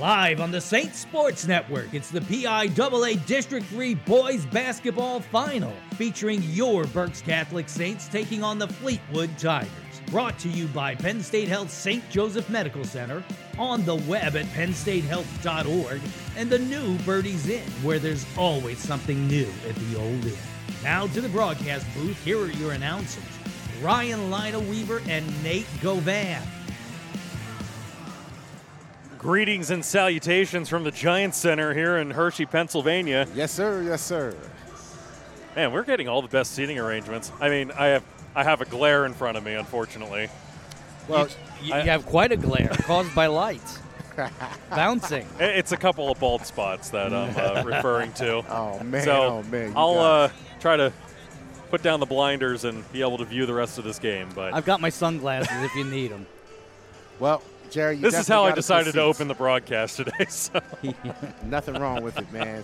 Live on the Saints Sports Network, it's the PIAA District 3 Boys Basketball Final, featuring your Berks Catholic Saints taking on the Fleetwood Tigers. Brought to you by Penn State Health St. Joseph Medical Center, on the web at pennstatehealth.org, and the new Birdies Inn, where there's always something new at the old inn. Now to the broadcast booth, here are your announcers, Ryan Lina Weaver and Nate Govan. Greetings and salutations from the Giant Center here in Hershey, Pennsylvania. Yes, sir. Yes, sir. Man, we're getting all the best seating arrangements. I mean, I have a glare in front of me, unfortunately. Well, you have quite a glare caused by lights bouncing. It's a couple of bald spots that I'm referring to. Oh man! So I'll try to put down the blinders and be able to view the rest of this game. But I've got my sunglasses if you need them. Well. Jerry, this is how I decided to open the broadcast today. So. Nothing wrong with it, man.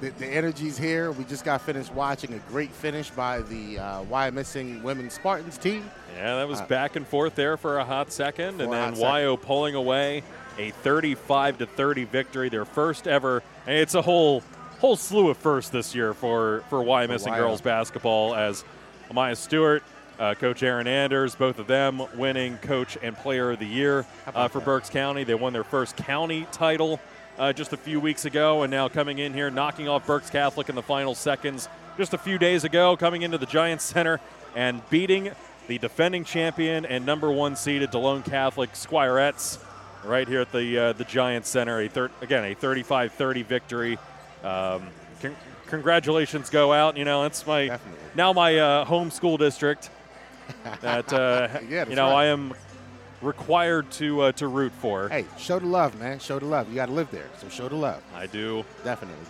The energy's here. We just got finished watching a great finish by the Wyomissing women's Spartans team. Yeah, that was back and forth there for a hot second. And then Wyo pulling away a 35-30 victory, their first ever. And it's a whole slew of firsts this year for Wyomissing girls basketball, as Amaya Stewart, Coach Aaron Anders, both of them winning Coach and Player of the Year for Berks County. They won their first county title just a few weeks ago, and now coming in here, knocking off Berks Catholic in the final seconds just a few days ago, coming into the Giant Center and beating the defending champion and number one seeded DeLone Catholic Squirettes right here at the Giant Center. Again, a 35-30 victory. Congratulations go out. You know, it's my home school district. That I am required to root for. Hey, show the love, man. Show the love. You got to live there, so show the love. I do. Definitely.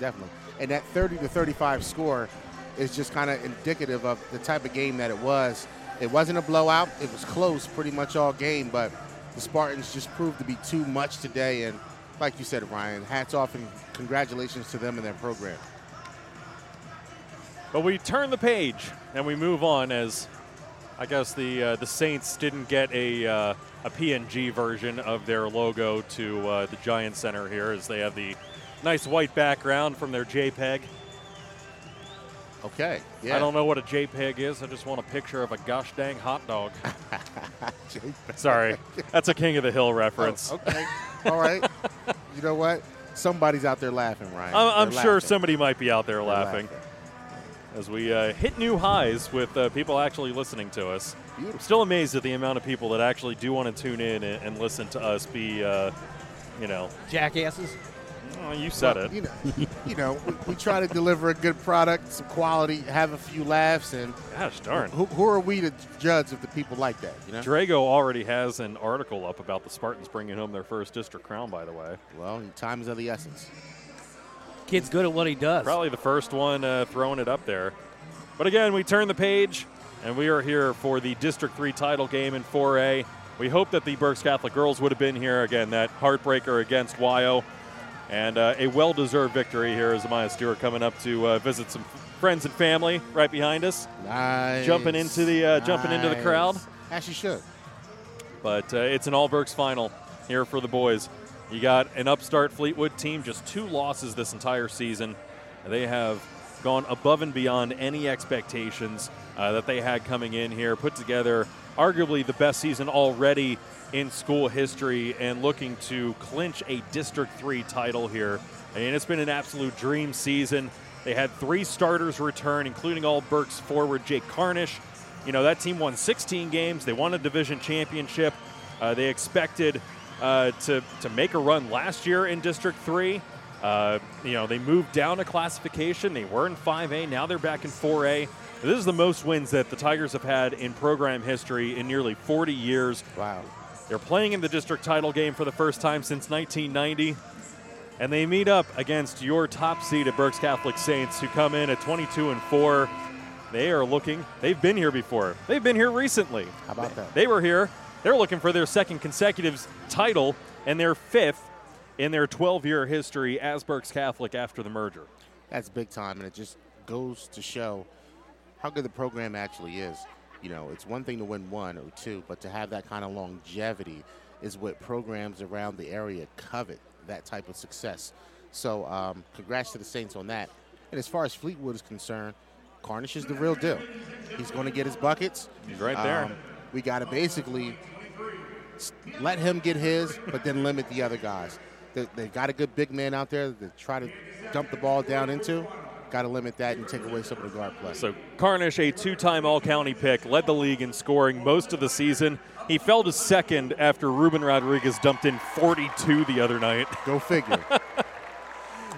And that 30-35 score is just kind of indicative of the type of game that it was. It wasn't a blowout. It was close pretty much all game, but the Spartans just proved to be too much today. And like you said, Ryan, hats off and congratulations to them and their program. But we turn the page and we move on as I guess the Saints didn't get a PNG version of their logo to the Giant Center here, as they have the nice white background from their JPEG. Okay. Yeah. I don't know what a JPEG is. I just want a picture of a gosh dang hot dog. Sorry, that's a King of the Hill reference. Oh, okay. All right. You know what? Somebody's out there laughing, Ryan. I'm sure somebody might be out there laughing. As we hit new highs with people actually listening to us. Beautiful. I'm still amazed at the amount of people that actually do want to tune in and listen to us be, jackasses. Oh, you said it. We try to deliver a good product, some quality, have a few laughs, and gosh darn. Who are we to judge if the people like that? You know? Drago already has an article up about the Spartans bringing home their first district crown. By the way, well, time is of the essence. Kid's good at what he does. Probably the first one throwing it up there. But again, we turn the page, and we are here for the District 3 title game in 4A. We hope that the Berks Catholic girls would have been here. Again, that heartbreaker against Wyo, and a well-deserved victory here as Amaya Stewart coming up to visit some friends and family right behind us. Nice. Jumping into the crowd. As she should. But it's an all-Berks final here for the boys. You got an upstart Fleetwood team, just two losses this entire season. They have gone above and beyond any expectations that they had coming in here, put together arguably the best season already in school history, and looking to clinch a District 3 title here. And it's been an absolute dream season. They had three starters return, including all Berks forward Jake Carnish. You know, that team won 16 games. They won a division championship. They expected to make a run last year in District 3. They moved down a classification. They were in 5A. Now they're back in 4A. This is the most wins that the Tigers have had in program history in nearly 40 years. Wow. They're playing in the district title game for the first time since 1990. And they meet up against your top seed at Berks Catholic Saints, who come in at 22-4. They are looking. They've been here before. They've been here recently. How about that? They were here. They're looking for their second consecutive title and their fifth in their 12-year history as Berks Catholic after the merger. That's big time, and it just goes to show how good the program actually is. You know, it's one thing to win one or two, but to have that kind of longevity is what programs around the area covet, that type of success. So congrats to the Saints on that. And as far as Fleetwood is concerned, Carnish is the real deal. He's going to get his buckets. He's right there. We got to basically let him get his, but then limit the other guys. They've got a good big man out there to try to dump the ball down into. Got to limit that and take away some of the guard play. So Carnish, a two-time All-County pick, led the league in scoring most of the season. He fell to second after Ruben Rodriguez dumped in 42 the other night. Go figure.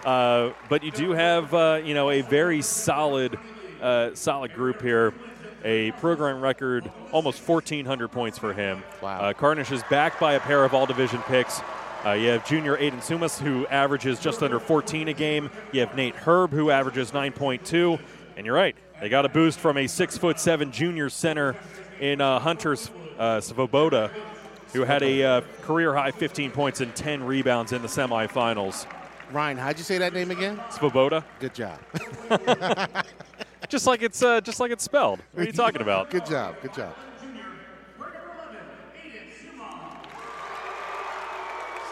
But you do have, you know, a very solid, solid group here. A program record, almost 1,400 points for him. Wow. Carnish is backed by a pair of all-division picks. You have junior Aiden Sumas, who averages just under 14 a game. You have Nate Herb, who averages 9.2. And you're right, they got a boost from a 6'7" junior center in Hunter Svoboda, who had a career-high 15 points and 10 rebounds in the semifinals. Ryan, how'd you say that name again? Svoboda. Good job. Just like it's spelled. What are you talking about? Good job. Good job.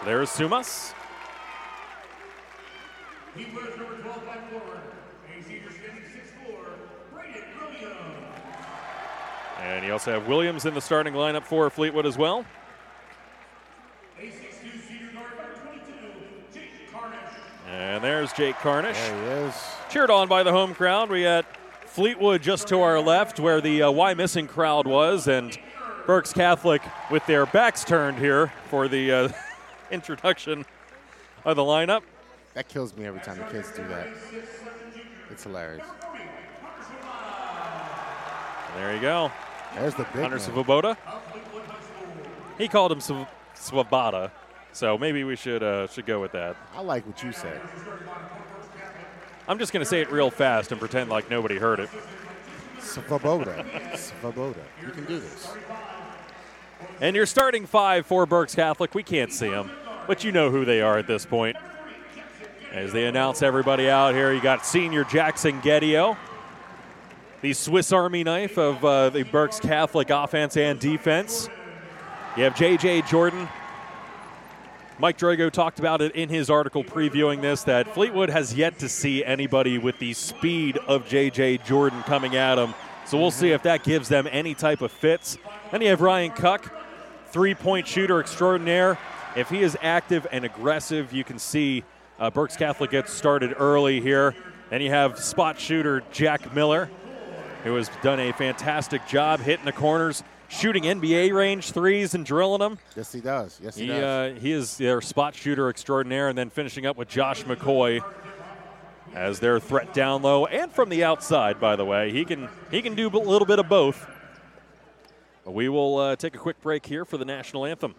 There's Sumas. He plays number 12 by forward. Exeter standing 6'4", Brayden Williams. And you also have Williams in the starting lineup for Fleetwood as well. A 6'2", senior guard by 22, Jake Carnish. And there's Jake Carnish. There he is. Cheered on by the home crowd. We at Fleetwood just to our left where the Wyomissing crowd was, and Berks Catholic with their backs turned here for the... introduction of the lineup. That kills me every time the kids do that. It's hilarious. There you go. There's the big Hunter Svoboda. He called him Svoboda, so maybe we should go with that. I like what you said. I'm just going to say it real fast and pretend like nobody heard it. Svoboda. Svoboda. You can do this. And your starting five for Berks Catholic. We can't see them, but you know who they are at this point. As they announce everybody out here, you got senior Jackson Gedio, the Swiss Army knife of the Berks Catholic offense and defense. You have J.J. Jordan. Mike Drago talked about it in his article previewing this, that Fleetwood has yet to see anybody with the speed of J.J. Jordan coming at him. So we'll see if that gives them any type of fits. Then you have Ryan Cuck, three-point shooter extraordinaire. If he is active and aggressive, you can see Berks Catholic gets started early here. Then you have spot shooter Jack Miller, who has done a fantastic job hitting the corners, shooting NBA range threes and drilling them. Yes, he does. Yes, he does. He is their spot shooter extraordinaire, and then finishing up with Josh McCoy as their threat down low and from the outside, by the way. He can do a little bit of both. But we will take a quick break here for the national anthem.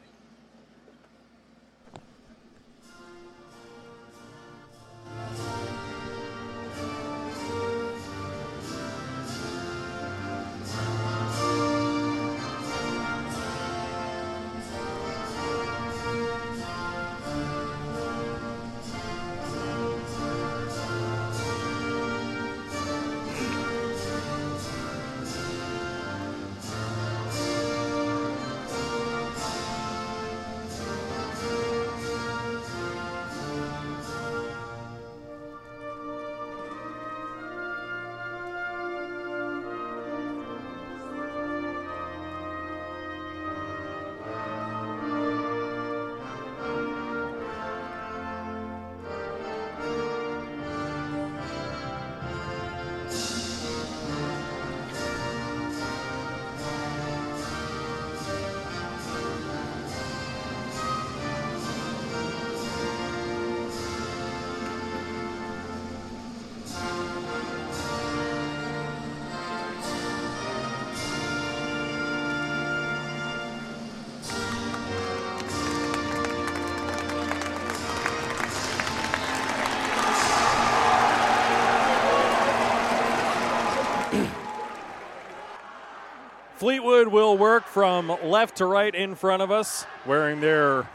Fleetwood will work from left to right in front of us, wearing their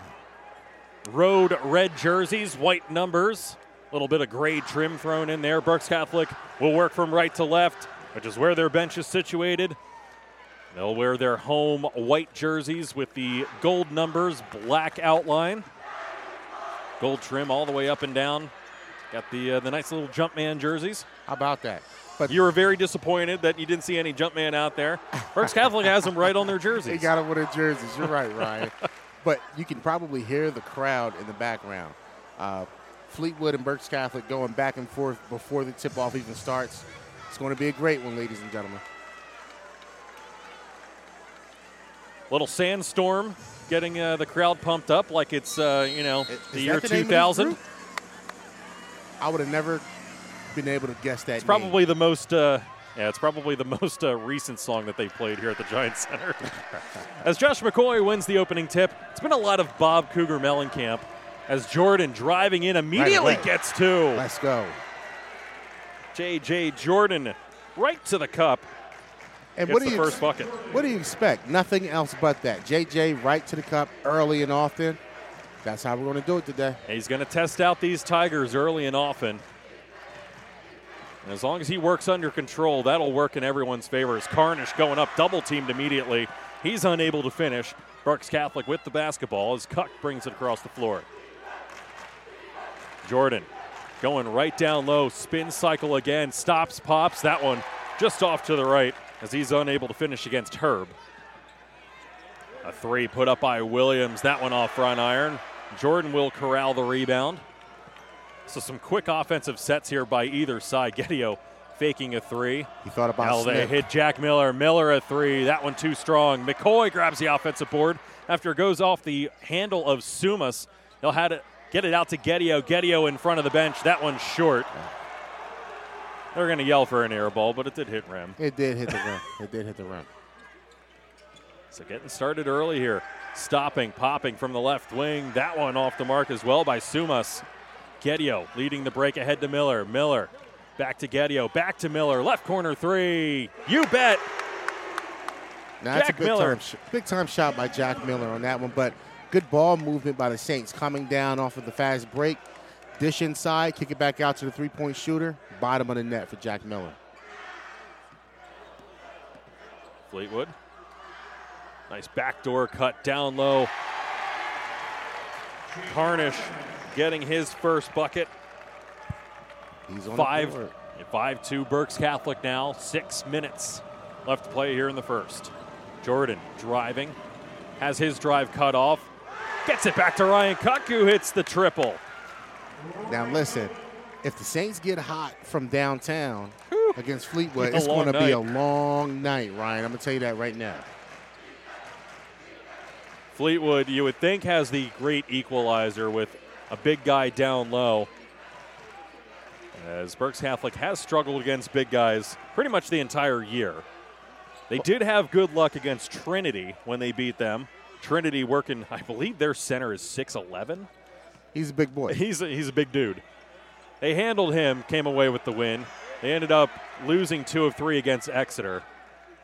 road red jerseys, white numbers, a little bit of gray trim thrown in there. Berks Catholic will work from right to left, which is where their bench is situated. They'll wear their home white jerseys with the gold numbers, black outline. Gold trim all the way up and down. Got the nice little Jumpman jerseys. How about that? But you were very disappointed that you didn't see any Jumpman out there. Berks Catholic has them right on their jerseys. They got them with their jerseys. You're right, Ryan. But you can probably hear the crowd in the background. Fleetwood and Berks Catholic going back and forth before the tip-off even starts. It's going to be a great one, ladies and gentlemen. Little sandstorm getting the crowd pumped up like it's, you know, the year 2000. I would have never been able to guess that. It's probably the most, recent song that they played here at the Giant Center. As Josh McCoy wins the opening tip, it's been a lot of Bob Cougar Mellencamp. As Jordan driving in immediately gets two. Let's go. J.J. Jordan right to the cup. And what do you first bucket. What do you expect? Nothing else but that. J.J. right to the cup early and often. That's how we're going to do it today. And he's going to test out these Tigers early and often. And as long as he works under control, that'll work in everyone's favor. As Carnish going up, double-teamed immediately. He's unable to finish. Berks Catholic with the basketball as Cuck brings it across the floor. Jordan going right down low. Spin cycle again. Stops, pops. That one just off to the right as he's unable to finish against Herb. A three put up by Williams. That one off front iron. Jordan will corral the rebound. So some quick offensive sets here by either side. Gedio faking a three. He thought about Snip. They hit Jack Miller. Miller a three. That one too strong. McCoy grabs the offensive board after it goes off the handle of Sumas. He'll have it, get it out to Gedio. Gedio in front of the bench. That one's short. They're going to yell for an air ball, but it did hit rim. It did hit the rim. It did hit the rim. So getting started early here. Stopping, popping from the left wing. That one off the mark as well by Sumas. Gedio leading the break ahead to Miller. Miller back to Gedio. Back to Miller. Left corner three. You bet. Now, that's a big-time shot by Jack Miller on that one, but good ball movement by the Saints. Coming down off of the fast break. Dish inside. Kick it back out to the three-point shooter. Bottom of the net for Jack Miller. Fleetwood. Nice backdoor cut down low. Carnish getting his first bucket. He's on 5-2 Berks Catholic now. 6 minutes left to play here in the first. Jordan driving. Has his drive cut off. Gets it back to Ryan Cuck, who hits the triple. Now listen, if the Saints get hot from downtown against Fleetwood, it's going to be a long night, Ryan. I'm going to tell you that right now. Fleetwood, you would think, has the great equalizer with a big guy down low. As Berks Catholic has struggled against big guys pretty much the entire year. They did have good luck against Trinity when they beat them. Trinity working, I believe their center is 6'11". He's a big boy. He's a big dude. They handled him, came away with the win. They ended up losing 2 of 3 against Exeter.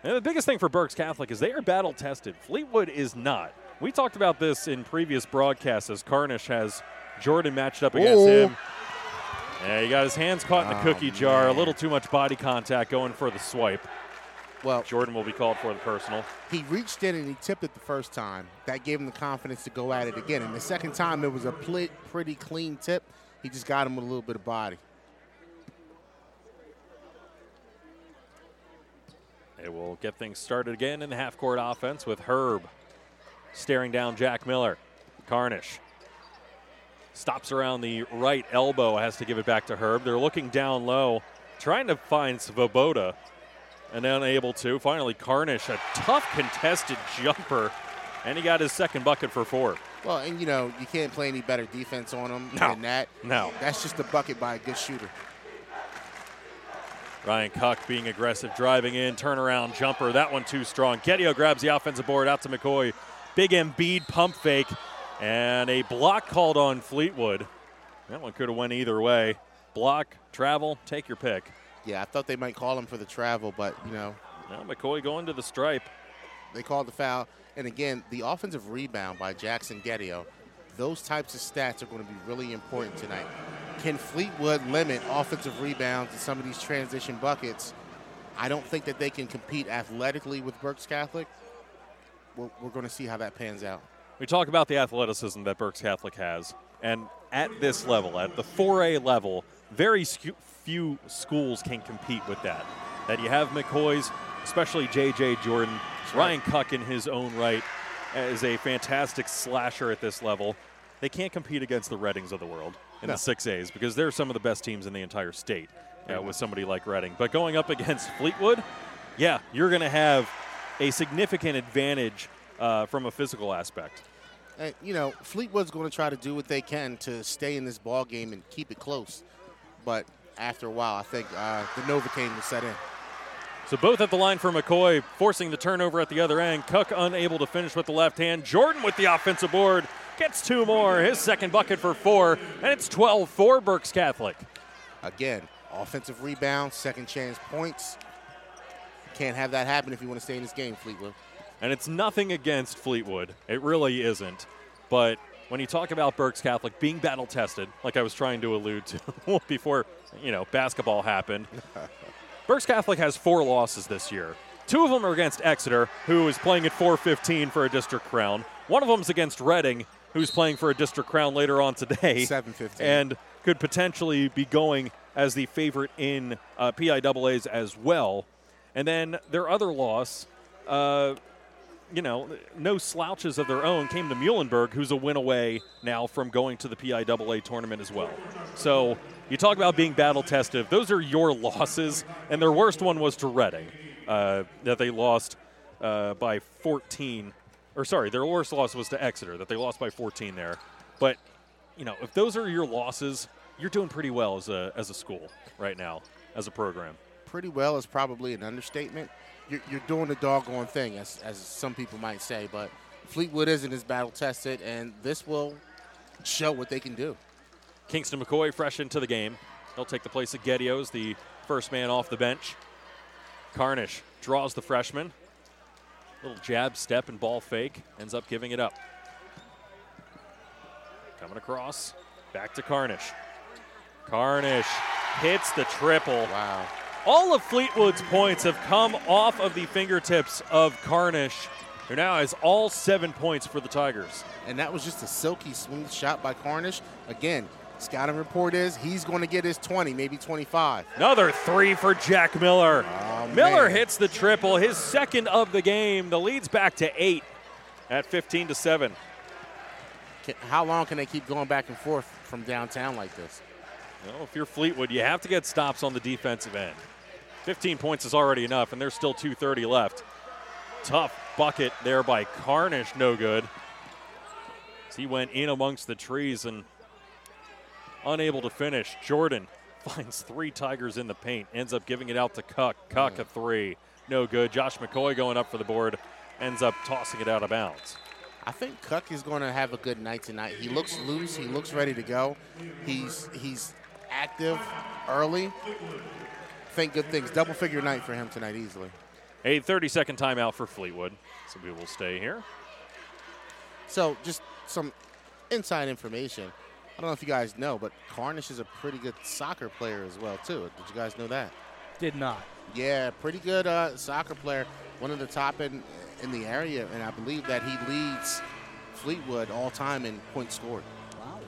And the biggest thing for Berks Catholic is they are battle-tested. Fleetwood is not. We talked about this in previous broadcasts as Carnish has Jordan matched up against him. Yeah, he got his hands caught in the cookie jar. A little too much body contact going for the swipe. Well, Jordan will be called for the personal. He reached in and he tipped it the first time. That gave him the confidence to go at it again. And the second time, it was a pretty clean tip. He just got him with a little bit of body. It will get things started again in the half-court offense with Herb staring down Jack Miller. Carnish stops around the right elbow, has to give it back to Herb. They're looking down low, trying to find Svoboda, and unable to. Finally, Carnish, a tough contested jumper, and he got his second bucket for 4. Well, and, you know, you can't play any better defense on him than that. No. That's just a bucket by a good shooter. Ryan Cuck being aggressive, driving in, turnaround jumper. That one too strong. Gedio grabs the offensive board out to McCoy. Big Embiid pump fake, and a block called on Fleetwood. That one could have went either way. Block, travel, take your pick. Yeah, I thought they might call him for the travel, but, you know. Now McCoy going to the stripe. They called the foul. And, again, the offensive rebound by Jackson Gedio, those types of stats are going to be really important tonight. Can Fleetwood limit offensive rebounds to some of these transition buckets I don't think that they can compete athletically with Berks Catholic. We're going to see how that pans out. We talk about the athleticism that Berks Catholic has, and at this level, at the 4A level, very few schools can compete with that. That you have McCoy's, especially J.J. Jordan, Ryan Cuck in his own right is a fantastic slasher at this level. They can't compete against the Reddings of the world in the 6As because they're some of the best teams in the entire state with somebody like Reading. But going up against Fleetwood, yeah, you're going to have a significant advantage from a physical aspect. You know, Fleetwood's going to try to do what they can to stay in this ball game and keep it close. But after a while, I think the Novocaine will set in. So both at the line for McCoy, forcing the turnover at the other end. Cuck unable to finish with the left hand. Jordan with the offensive board. Gets two more, his second bucket for four, and it's 12-4 Berks Catholic. Again, offensive rebound, second chance points. Can't have that happen if you want to stay in this game, Fleetwood. And it's nothing against Fleetwood. It really isn't. But when you talk about Berks Catholic being battle-tested, like I was trying to allude to before, you know, basketball happened, Berks Catholic has four losses this year. Two of them are against Exeter, who is playing at 4:15 for a district crown. One of them is against Reading, who's playing for a district crown later on today, 7:15, and could potentially be going as the favorite in PIAAs as well. And then their other loss, you know, no slouches of their own, came to Muhlenberg, who's a win away now from going to the PIAA tournament as well. So you talk about being battle-tested. Those are your losses, and their worst one was to Reading, that they lost by 14. Or sorry, their worst loss was to Exeter, that they lost by 14 there. But, you know, if those are your losses, you're doing pretty well as a school right now, as a program. Pretty well is probably an understatement. You're doing the doggone thing, as some people might say. But Fleetwood isn't as battle-tested, and this will show what they can do. Kingston McCoy fresh into the game. He'll take the place of Gedio, the first man off the bench. Carnish draws the freshman. Little jab, step, and ball fake. Ends up giving it up. Coming across. Back to Carnish. Carnish hits the triple. Wow. All of Fleetwood's points have come off of the fingertips of Carnish, who now has all 7 points for the Tigers. And that was just a silky, smooth shot by Carnish. Again, scouting report is he's going to get his 20, maybe 25. Another three for Jack Miller. Oh, Miller hits the triple, his second of the game. The lead's back to 8 at 15-7. How long can they keep going back and forth from downtown like this? Well, if you're Fleetwood, you have to get stops on the defensive end. 15 points is already enough, and there's still 2:30 left. Tough bucket there by Carnish, no good. As he went in amongst the trees and unable to finish. Jordan finds three Tigers in the paint. Ends up giving it out to Cuck. Cuck a three. No good. Josh McCoy going up for the board. Ends up tossing it out of bounds. I think Cuck is going to have a good night tonight. He looks loose. He looks ready to go. He's active early. I think good things. Double-figure night for him tonight easily. A 30-second timeout for Fleetwood. So we will stay here. So just some inside information. I don't know if you guys know, but Carnish is a pretty good soccer player as well, too. Did you guys know that? Did not. Yeah, pretty good soccer player. One of the top in the area, and I believe that he leads Fleetwood all-time in points scored. Wow.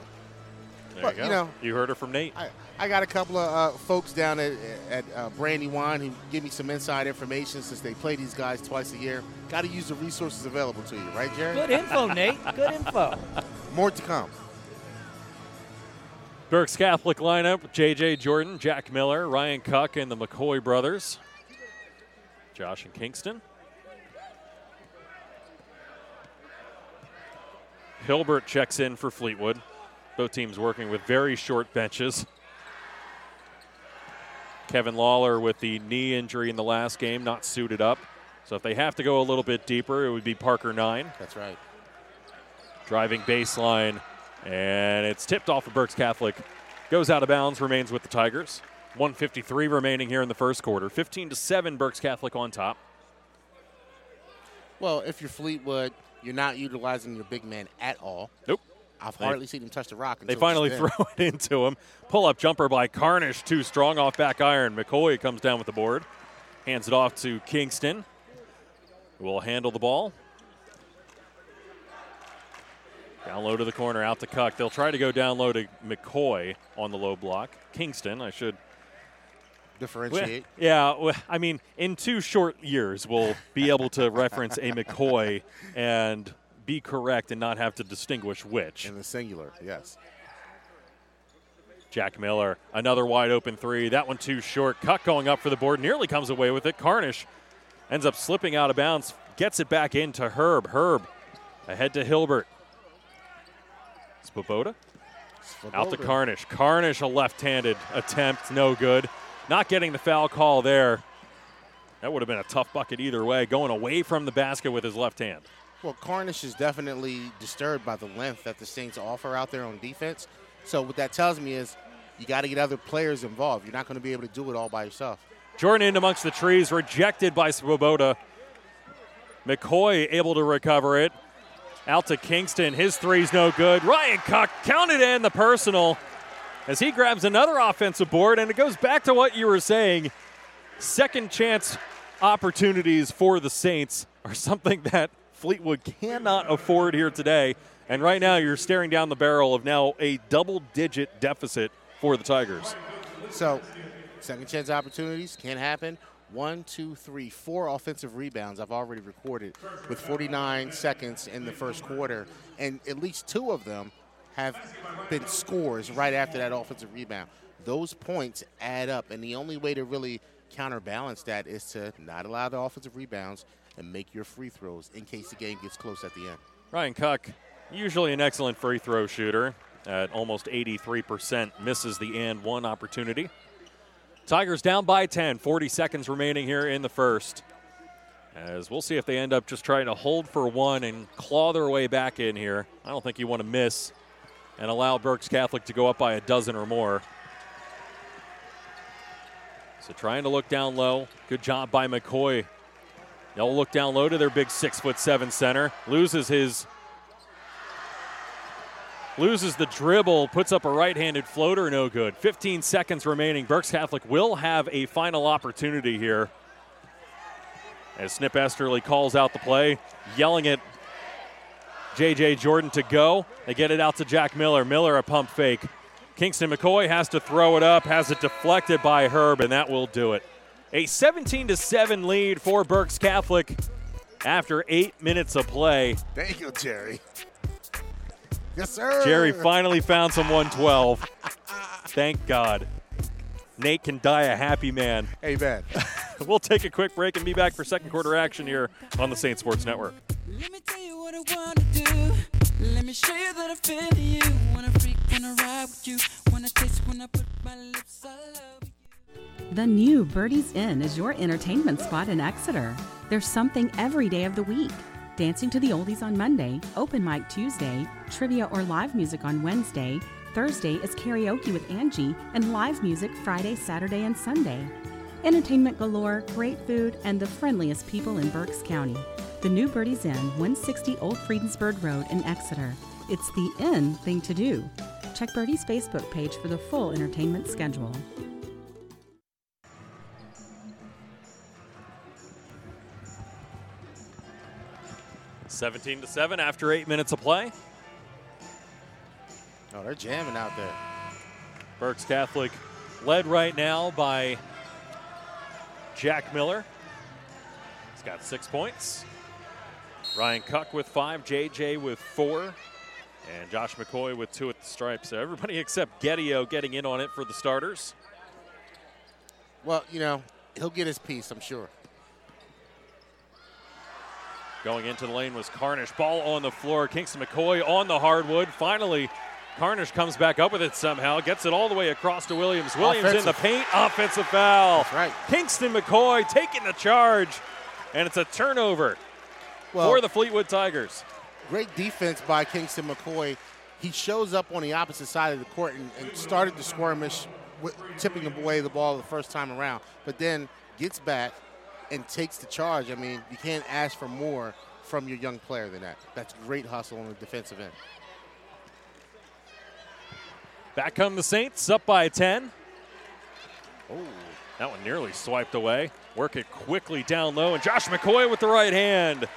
There but, you go. You know, you heard her from Nate. I got a couple of folks down at Brandywine who give me some inside information since they play these guys twice a year. Got to use the resources available to you, right, Jerry? Good info, Nate. Good info. More to come. Berks Catholic lineup with J.J. Jordan, Jack Miller, Ryan Cuck, and the McCoy brothers. Josh and Kingston. Hilbert checks in for Fleetwood. Both teams working with very short benches. Kevin Lawler with the knee injury in the last game, not suited up. So if they have to go a little bit deeper, it would be Parker 9. That's right. Driving baseline. And it's tipped off of Berks Catholic. Goes out of bounds, remains with the Tigers. 1:53 remaining here in the first quarter. 15-7 Berks Catholic on top. Well, if you're Fleetwood, you're not utilizing your big man at all. Nope. I've hardly seen him touch the rock. They finally throw it into him. Pull-up jumper by Carnish, too strong off back iron. McCoy comes down with the board. Hands it off to Kingston, who will handle the ball. Down low to the corner, out to Cuck. They'll try to go down low to McCoy on the low block. Kingston, I should differentiate. Yeah, I mean, in 2 short years, we'll be able to reference a McCoy and be correct and not have to distinguish which. In the singular, yes. Jack Miller, another wide open three. That one too short. Cuck going up for the board, nearly comes away with it. Carnish ends up slipping out of bounds, gets it back into Herb. Herb ahead to Hilbert. Svoboda out to Carnish. Carnish, a left-handed attempt, no good. Not getting the foul call there. That would have been a tough bucket either way, going away from the basket with his left hand. Well, Carnish is definitely disturbed by the length that the Saints offer out there on defense. So what that tells me is you got to get other players involved. You're not going to be able to do it all by yourself. Jordan in amongst the trees, rejected by Svoboda. McCoy able to recover it. Out to Kingston, his three's no good. Ryan Cuck counted in the personal as he grabs another offensive board, and it goes back to what you were saying. Second chance opportunities for the Saints are something that Fleetwood cannot afford here today, and right now you're staring down the barrel of now a double-digit deficit for the Tigers. So, second chance opportunities can happen. 1, 2, 3, 4 offensive rebounds I've already recorded with 49 seconds in the first quarter, and at least 2 of them have been scores right after that offensive rebound. Those points add up, and the only way to really counterbalance that is to not allow the offensive rebounds and make your free throws in case the game gets close at the end. Ryan Cuck, usually an excellent free throw shooter at almost 83%, misses the and one opportunity. Tigers down by 10, 40 seconds remaining here in the first. As we'll see if they end up just trying to hold for one and claw their way back in here. I don't think you want to miss and allow Berks Catholic to go up by a dozen or more. So trying to look down low. Good job by McCoy. They'll look down low to their big 6'7" center. Loses the dribble, puts up a right-handed floater, no good. 15 seconds remaining. Berks Catholic will have a final opportunity here. As Snip Esterly calls out the play, yelling at J.J. Jordan to go. They get it out to Jack Miller. Miller a pump fake. Kingston McCoy has to throw it up, has it deflected by Herb, and that will do it. A 17-7 lead for Berks Catholic after 8 minutes of play. Thank you, Jerry. Yes, sir. Jerry finally found some 112. Thank God. Nate can die a happy man. Amen. We'll take a quick break and be back for second quarter action here on the Saints Sports Network. Let me tell you what I want to do. Let me show you that I feel you. Wanna freak, wanna ride with you. Wanna taste, wanna put my lips all over you. The new Birdies Inn is your entertainment spot in Exeter. There's something every day of the week. Dancing to the Oldies on Monday, Open Mic Tuesday, Trivia or Live Music on Wednesday, Thursday is Karaoke with Angie, and Live Music Friday, Saturday, and Sunday. Entertainment galore, great food, and the friendliest people in Berks County. The new Birdies Inn, 160 Old Friedensburg Road in Exeter. It's the inn thing to do. Check Birdie's Facebook page for the full entertainment schedule. (17-7) after 8 minutes of play. Oh, they're jamming out there. Berks Catholic led right now by Jack Miller. He's got 6 points. Ryan Cuck with 5, JJ with 4, and Josh McCoy with 2 at the stripe. So everybody except Gedio getting in on it for the starters. Well, you know, he'll get his piece, I'm sure. Going into the lane was Carnish. Ball on the floor. Kingston McCoy on the hardwood. Finally, Carnish comes back up with it somehow. Gets it all the way across to Williams. Williams offensive. In the paint. Offensive foul. That's right. Kingston McCoy taking the charge. And it's a turnover for the Fleetwood Tigers. Great defense by Kingston McCoy. He shows up on the opposite side of the court and started the skirmish, tipping away the ball the first time around. But then gets back and takes the charge. I mean, you can't ask for more from your young player than that. That's great hustle on the defensive end. Back come the Saints, up by 10. Oh, That one nearly swiped away. Work it quickly down low, and Josh McCoy with the right hand.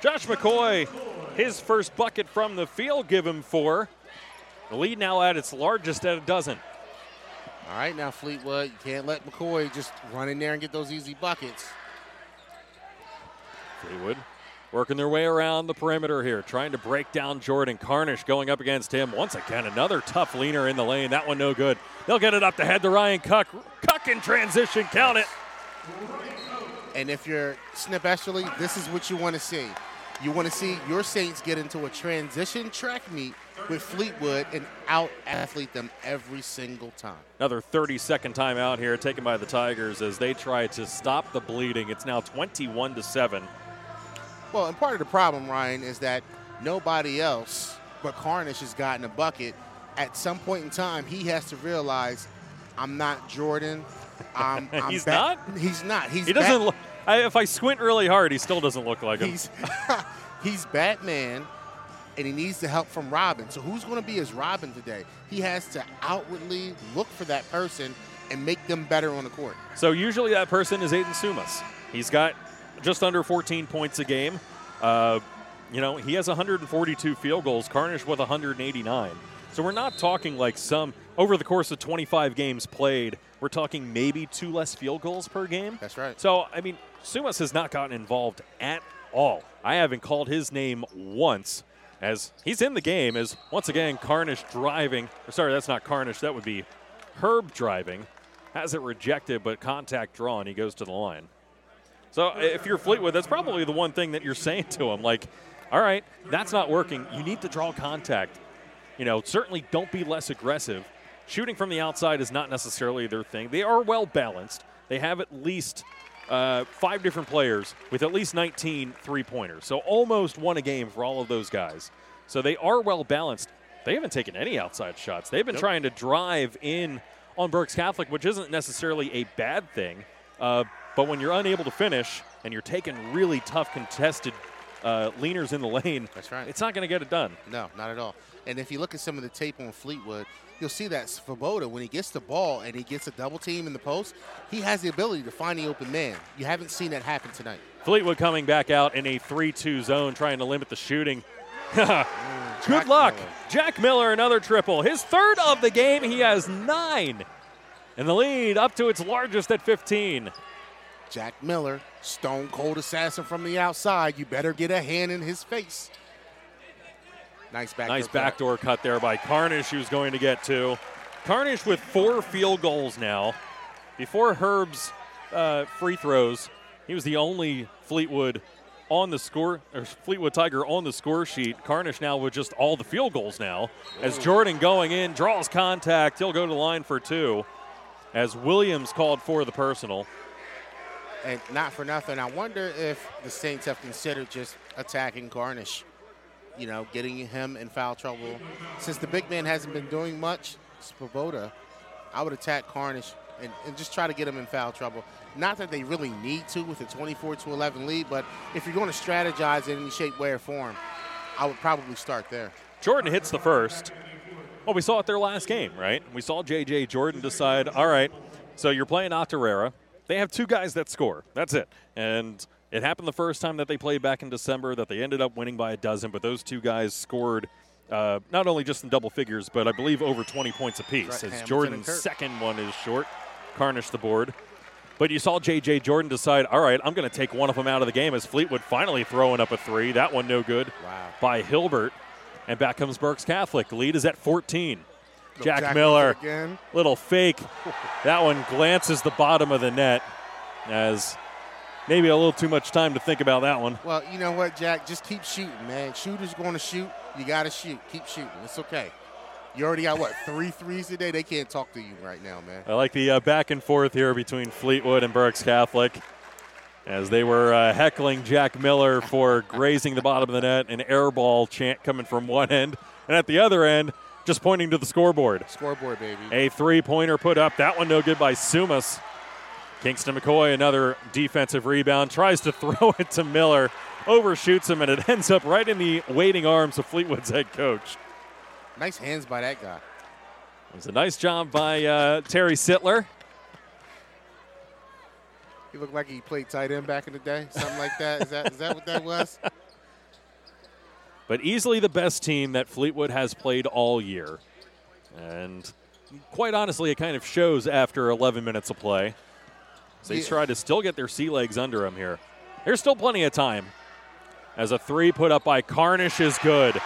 Josh McCoy, his first bucket from the field, give him four. The lead now at its largest at a dozen. All right, now Fleetwood, you can't let McCoy just run in there and get those easy buckets. Fleetwood working their way around the perimeter here, trying to break down Jordan. Carnish going up against him. Once again, another tough leaner in the lane. That one no good. They'll get it up the head to Ryan Cuck. Cuck in transition, count it. And if you're Snip Esterly, this is what you want to see. You want to see your Saints get into a transition track meet with Fleetwood and out-athlete them every single time. Another 30-second timeout here taken by the Tigers as they try to stop the bleeding. It's now 21-7. Well, and part of the problem, Ryan, is that nobody else but Carnish has gotten a bucket. At some point in time, he has to realize, I'm not Jordan. I'm he's not? He's not. He doesn't look. If I squint really hard, he still doesn't look like him. He's Batman, and he needs the help from Robin. So who's going to be his Robin today? He has to outwardly look for that person and make them better on the court. So usually that person is Aiden Sumas. He's got just under 14 points a game. He has 142 field goals. Carnish with 189. So we're not talking like some over the course of 25 games played. We're talking maybe two less field goals per game. That's right. So, I mean, Sumas has not gotten involved at all. I haven't called his name once as he's in the game as, once again, Carnish driving. Sorry, that's not Carnish. That would be Herb driving. Has it rejected, but contact drawn. He goes to the line. So if you're Fleetwood, that's probably the one thing that you're saying to him. Like, all right, that's not working. You need to draw contact. Certainly don't be less aggressive. Shooting from the outside is not necessarily their thing. They are well balanced. They have at least five different players with at least 19 three-pointers. So almost one a game for all of those guys. So they are well balanced. They haven't taken any outside shots. They've been trying to drive in on Berks Catholic, which isn't necessarily a bad thing. But when you're unable to finish and you're taking really tough contested leaners in the lane, that's right. It's not going to get it done. No, not at all. And if you look at some of the tape on Fleetwood, you'll see that Svoboda, when he gets the ball and he gets a double team in the post, he has the ability to find the open man. You haven't seen that happen tonight. Fleetwood coming back out in a 3-2 zone, trying to limit the shooting. Good luck. Miller. Jack Miller, another triple. His third of the game. He has 9. And the lead up to its largest at 15. Jack Miller, stone cold assassin from the outside. You better get a hand in his face. Nice backdoor cut there by Carnish, who's going to get two. Carnish with 4 field goals now. Before Herb's free throws, he was the only Fleetwood Tiger on the score sheet. Carnish now with just all the field goals now. As Jordan going in, draws contact. He'll go to the line for 2 as Williams called for the personal. And not for nothing, I wonder if the Saints have considered just attacking Carnish. Getting him in foul trouble. Since the big man hasn't been doing much, Svoboda, I would attack Carnish and just try to get him in foul trouble. Not that they really need to with a 24-11 lead, but if you're going to strategize in any shape, way, or form, I would probably start there. Jordan hits the first. Well, we saw it their last game, right? We saw J.J. Jordan decide, all right, so you're playing Octorara. They have 2 guys that score. That's it. And it happened the first time that they played back in December that they ended up winning by a dozen, but those 2 guys scored not only just in double figures, but I believe over 20 points apiece. Right, as Jordan's second one is short, Carnish the board. But you saw J.J. Jordan decide, all right, I'm going to take one of them out of the game as Fleetwood finally throwing up a 3. That one no good by Hilbert. And back comes Berks Catholic. Lead is at 14. Jack Miller, again. Little fake. That one glances the bottom of the net as maybe a little too much time to think about that one. Well, you know what, Jack? Just keep shooting, man. Shooters going to shoot. You got to shoot. Keep shooting. It's okay. You already got, what, 3 threes today? They can't talk to you right now, man. I like the back and forth here between Fleetwood and Berks Catholic as they were heckling Jack Miller for grazing the bottom of the net, an air ball chant coming from one end. And at the other end, just pointing to the scoreboard. Scoreboard, baby. A three-pointer put up. That one no good by Sumas. Kingston McCoy, another defensive rebound, tries to throw it to Miller, overshoots him, and it ends up right in the waiting arms of Fleetwood's head coach. Nice hands by that guy. It was a nice job by Terry Sittler. He looked like he played tight end back in the day, something like that. Is that what that was? But easily the best team that Fleetwood has played all year. And quite honestly, it kind of shows after 11 minutes of play. So he's tried to still get their sea legs under him here. There's still plenty of time. As a three put up by Carnish is good.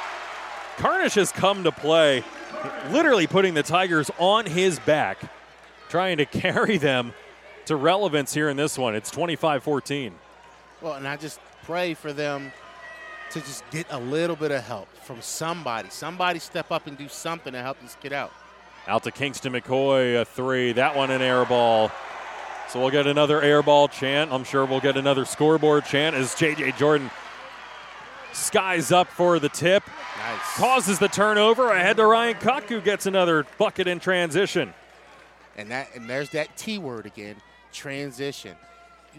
Carnish has come to play, literally putting the Tigers on his back, trying to carry them to relevance here in this one. It's 25-14. Well, and I just pray for them to just get a little bit of help from somebody. Somebody step up and do something to help this kid out. Out to Kingston McCoy, a three. That one an air ball. So we'll get another air ball chant. I'm sure we'll get another scoreboard chant as J.J. Jordan skies up for the tip. Nice. Causes the turnover. Ahead to Ryan Cuck, who gets another bucket in transition. And there's that T word again, transition.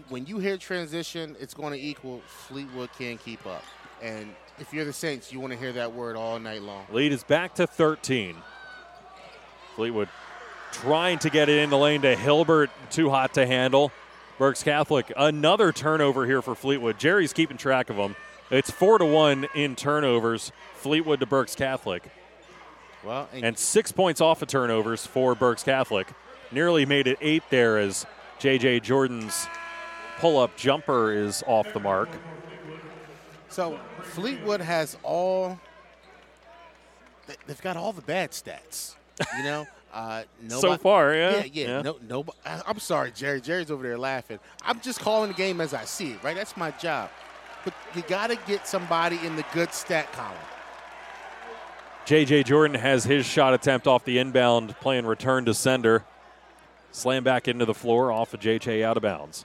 When you hear transition, it's going to equal Fleetwood can't keep up. And if you're the Saints, you want to hear that word all night long. Lead is back to 13. Fleetwood trying to get it in the lane to Hilbert. Too hot to handle. Berks Catholic, another turnover here for Fleetwood. Jerry's keeping track of them. It's 4-1 in turnovers, Fleetwood to Berks Catholic. Well, and 6 points off of turnovers for Berks Catholic. Nearly made it 8 there as J.J. Jordan's pull-up jumper is off the mark. So Fleetwood has they've got all the bad stats, you know. So far, yeah. Yeah. No, I'm sorry, Jerry. Jerry's over there laughing. I'm just calling the game as I see it, right? That's my job. But you got to get somebody in the good stat column. J.J. Jordan has his shot attempt off the inbound, playing return to sender. Slam back into the floor off of J.J. out of bounds.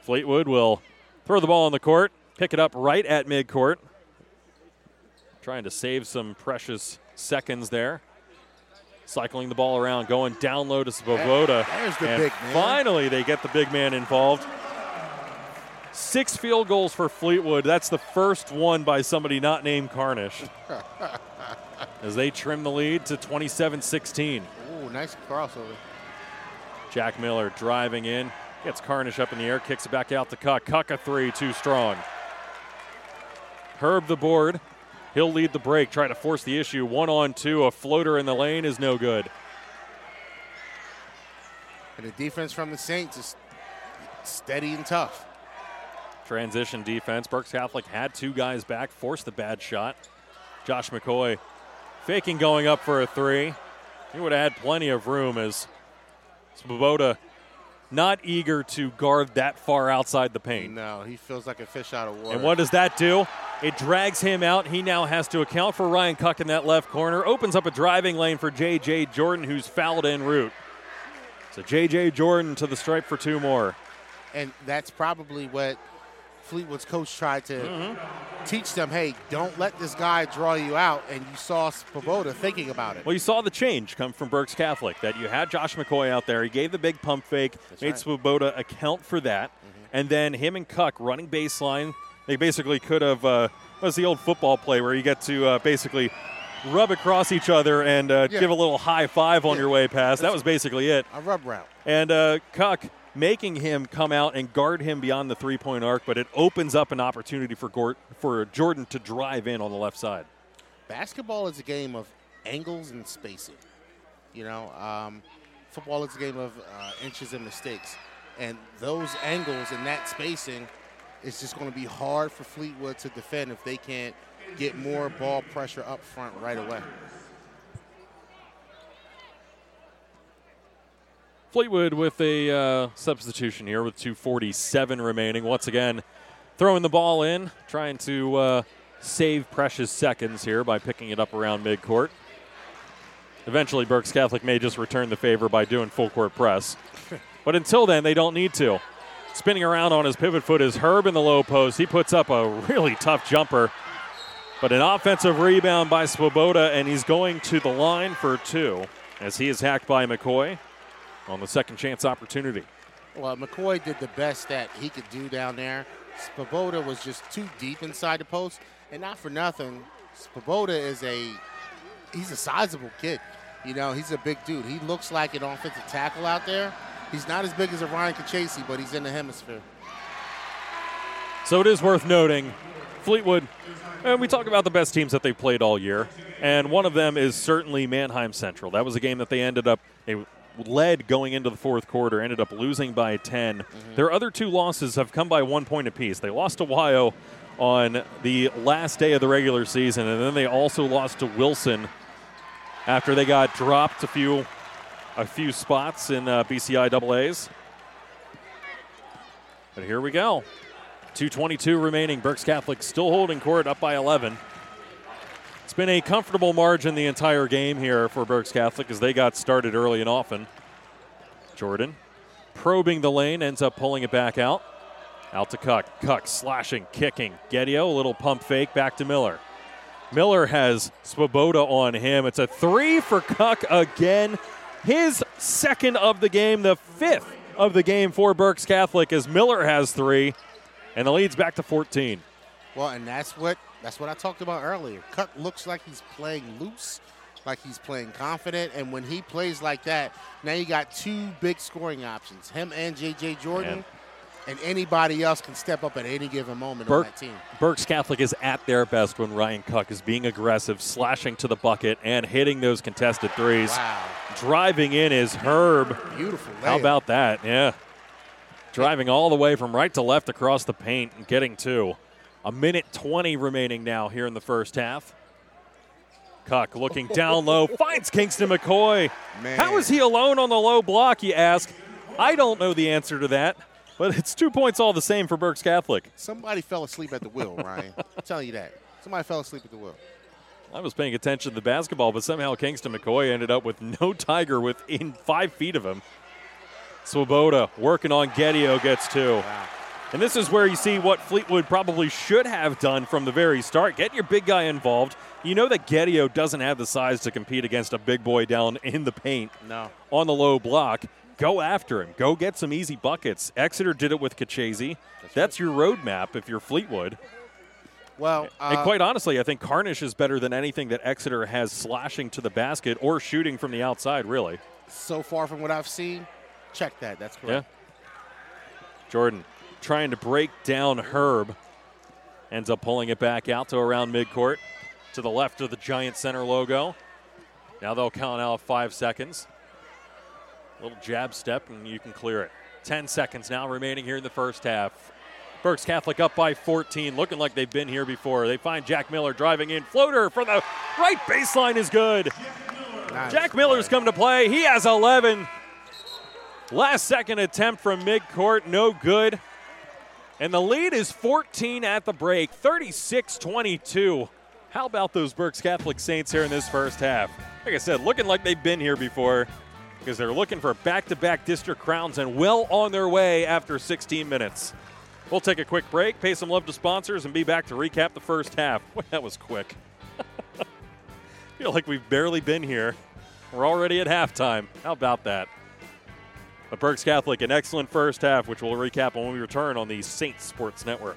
Fleetwood will throw the ball on the court, pick it up right at midcourt. Trying to save some precious seconds there. Cycling the ball around, going down low to Svoboda. There's the big man. Finally, they get the big man involved. 6 field goals for Fleetwood. That's the first one by somebody not named Carnish. As they trim the lead to 27-16. Ooh, nice crossover. Jack Miller driving in. Gets Carnish up in the air. Kicks it back out to Cuck. Cuck a three, too strong. Herb the board. He'll lead the break. Try to force the issue. 1-on-2. A floater in the lane is no good. And the defense from the Saints is steady and tough. Transition defense. Berks Catholic had 2 guys back. Forced the bad shot. Josh McCoy faking going up for a three. He would have had plenty of room as Svoboda not eager to guard that far outside the paint. No, he feels like a fish out of water. And what does that do? It drags him out. He now has to account for Ryan Cuck in that left corner. Opens up a driving lane for J.J. Jordan, who's fouled en route. So J.J. Jordan to the stripe for 2 more. And that's probably what Fleetwood's coach tried to teach them, hey, don't let this guy draw you out, and you saw Svoboda thinking about it. Well, you saw the change come from Berks Catholic, that you had Josh McCoy out there. He gave the big pump fake, Svoboda account for that, and then him and Cuck running baseline. They basically could have, what's the old football play where you get to basically rub across each other and give a little high five on your way past. That was basically it. A rub route. And Cuck making him come out and guard him beyond the three-point arc, but it opens up an opportunity for Jordan to drive in on the left side. Basketball is a game of angles and spacing. You know, football is a game of inches and mistakes. And those angles and that spacing is just going to be hard for Fleetwood to defend if they can't get more ball pressure up front right away. Fleetwood with a substitution here with 2:47 remaining. Once again, throwing the ball in, trying to save precious seconds here by picking it up around midcourt. Eventually, Berks Catholic may just return the favor by doing full court press. But until then, they don't need to. Spinning around on his pivot foot is Herb in the low post. He puts up a really tough jumper. But an offensive rebound by Svoboda, and he's going to the line for 2 as he is hacked by McCoy on the second chance opportunity. Well, McCoy did the best that he could do down there. Svoboda was just too deep inside the post, and not for nothing, Svoboda is he's a sizable kid. You know, he's a big dude. He looks like an offensive tackle out there, He's not as big as a Ryan Cachese, but he's in the hemisphere. So it is worth noting, Fleetwood, and we talk about the best teams that they've played all year, and one of them is certainly Mannheim Central. That was a game that they ended up, they led going into the fourth quarter, ended up losing by 10. Their other two losses have come by 1 point apiece. They lost to Wyo on the last day of the regular season, and then they also lost to Wilson after they got dropped a few spots in BCIAAs. But here we go. 2:22 remaining. Berks Catholic still holding court, up by 11. It's been a comfortable margin the entire game here for Berks Catholic as they got started early and often. Jordan probing the lane, ends up pulling it back out. Out to Cuck. Cuck slashing, kicking. Gedio, a little pump fake, back to Miller. Miller has Svoboda on him. It's a three for Cuck again. His second of the game, the fifth of the game for Berks Catholic, as Miller has three, and the lead's back to 14. Well, and that's what I talked about earlier. Cuck looks like he's playing loose, like he's playing confident, and when he plays like that, now you got two big scoring options, him and J.J. Jordan. And anybody else can step up at any given moment on that team. Berks Catholic is at their best when Ryan Cuck is being aggressive, slashing to the bucket, and hitting those contested threes. Wow. Driving in is Herb. Beautiful layup. How about that? Yeah. Driving all the way from right to left across the paint and getting two. 1:20 remaining now here in the first half. Cuck looking down low, finds Kingston McCoy. Man. How is he alone on the low block, you ask? I don't know the answer to that. But it's 2 points all the same for Berks Catholic. Somebody fell asleep at the wheel, Ryan. I'm telling you that. Somebody fell asleep at the wheel. I was paying attention to the basketball, but somehow Kingston McCoy ended up with no Tiger within 5 feet of him. Svoboda working on Gedio, gets two. Wow. And this is where you see what Fleetwood probably should have done from the very start. Get your big guy involved. You know that Gedio doesn't have the size to compete against a big boy down in the paint on the low block. Go after him. Go get some easy buckets. Exeter did it with Cachese. That's your roadmap if you're Fleetwood. Well, and quite honestly, I think Carnish is better than anything that Exeter has slashing to the basket or shooting from the outside, really. So far from what I've seen, check that. That's correct. Yeah. Jordan trying to break down Herb. Ends up pulling it back out to around midcourt to the left of the Giant Center logo. Now they'll count out 5 seconds. Little jab step, and you can clear it. 10 seconds now remaining here in the first half. Berks Catholic up by 14, looking like they've been here before. They find Jack Miller driving in. Floater from the right baseline is good. Nice. Jack Miller's come to play. He has 11. Last-second attempt from midcourt, no good. And the lead is 14 at the break, 36-22. How about those Berks Catholic Saints here in this first half? Like I said, looking like they've been here before, because they're looking for back-to-back district crowns and well on their way after 16 minutes. We'll take a quick break, pay some love to sponsors, and be back to recap the first half. Boy, that was quick. Feel like we've barely been here. We're already at halftime. How about that? But Berks Catholic, an excellent first half, which we'll recap when we return on the Saints Sports Network.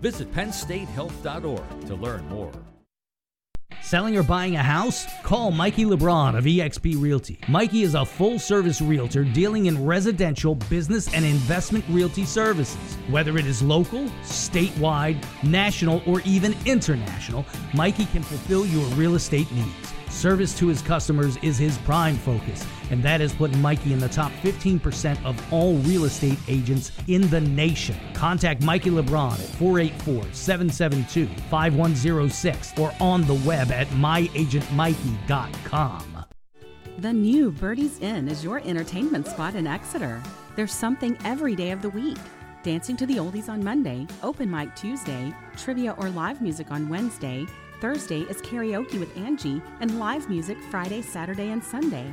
Visit PennStateHealth.org to learn more. Selling or buying a house? Call Mikey LeBron of eXp Realty. Mikey is a full-service realtor dealing in residential, business, and investment realty services. Whether it is local, statewide, national, or even international, Mikey can fulfill your real estate needs. Service to his customers is his prime focus, and that has put Mikey in the top 15% of all real estate agents in the nation. Contact Mikey LeBron at 484-772-5106 or on the web at myagentmikey.com. The new Birdies Inn is your entertainment spot in Exeter. There's something every day of the week. Dancing to the oldies on Monday, open mic Tuesday, trivia or live music on Wednesday. Thursday is karaoke with Angie and live music Friday, Saturday, and Sunday.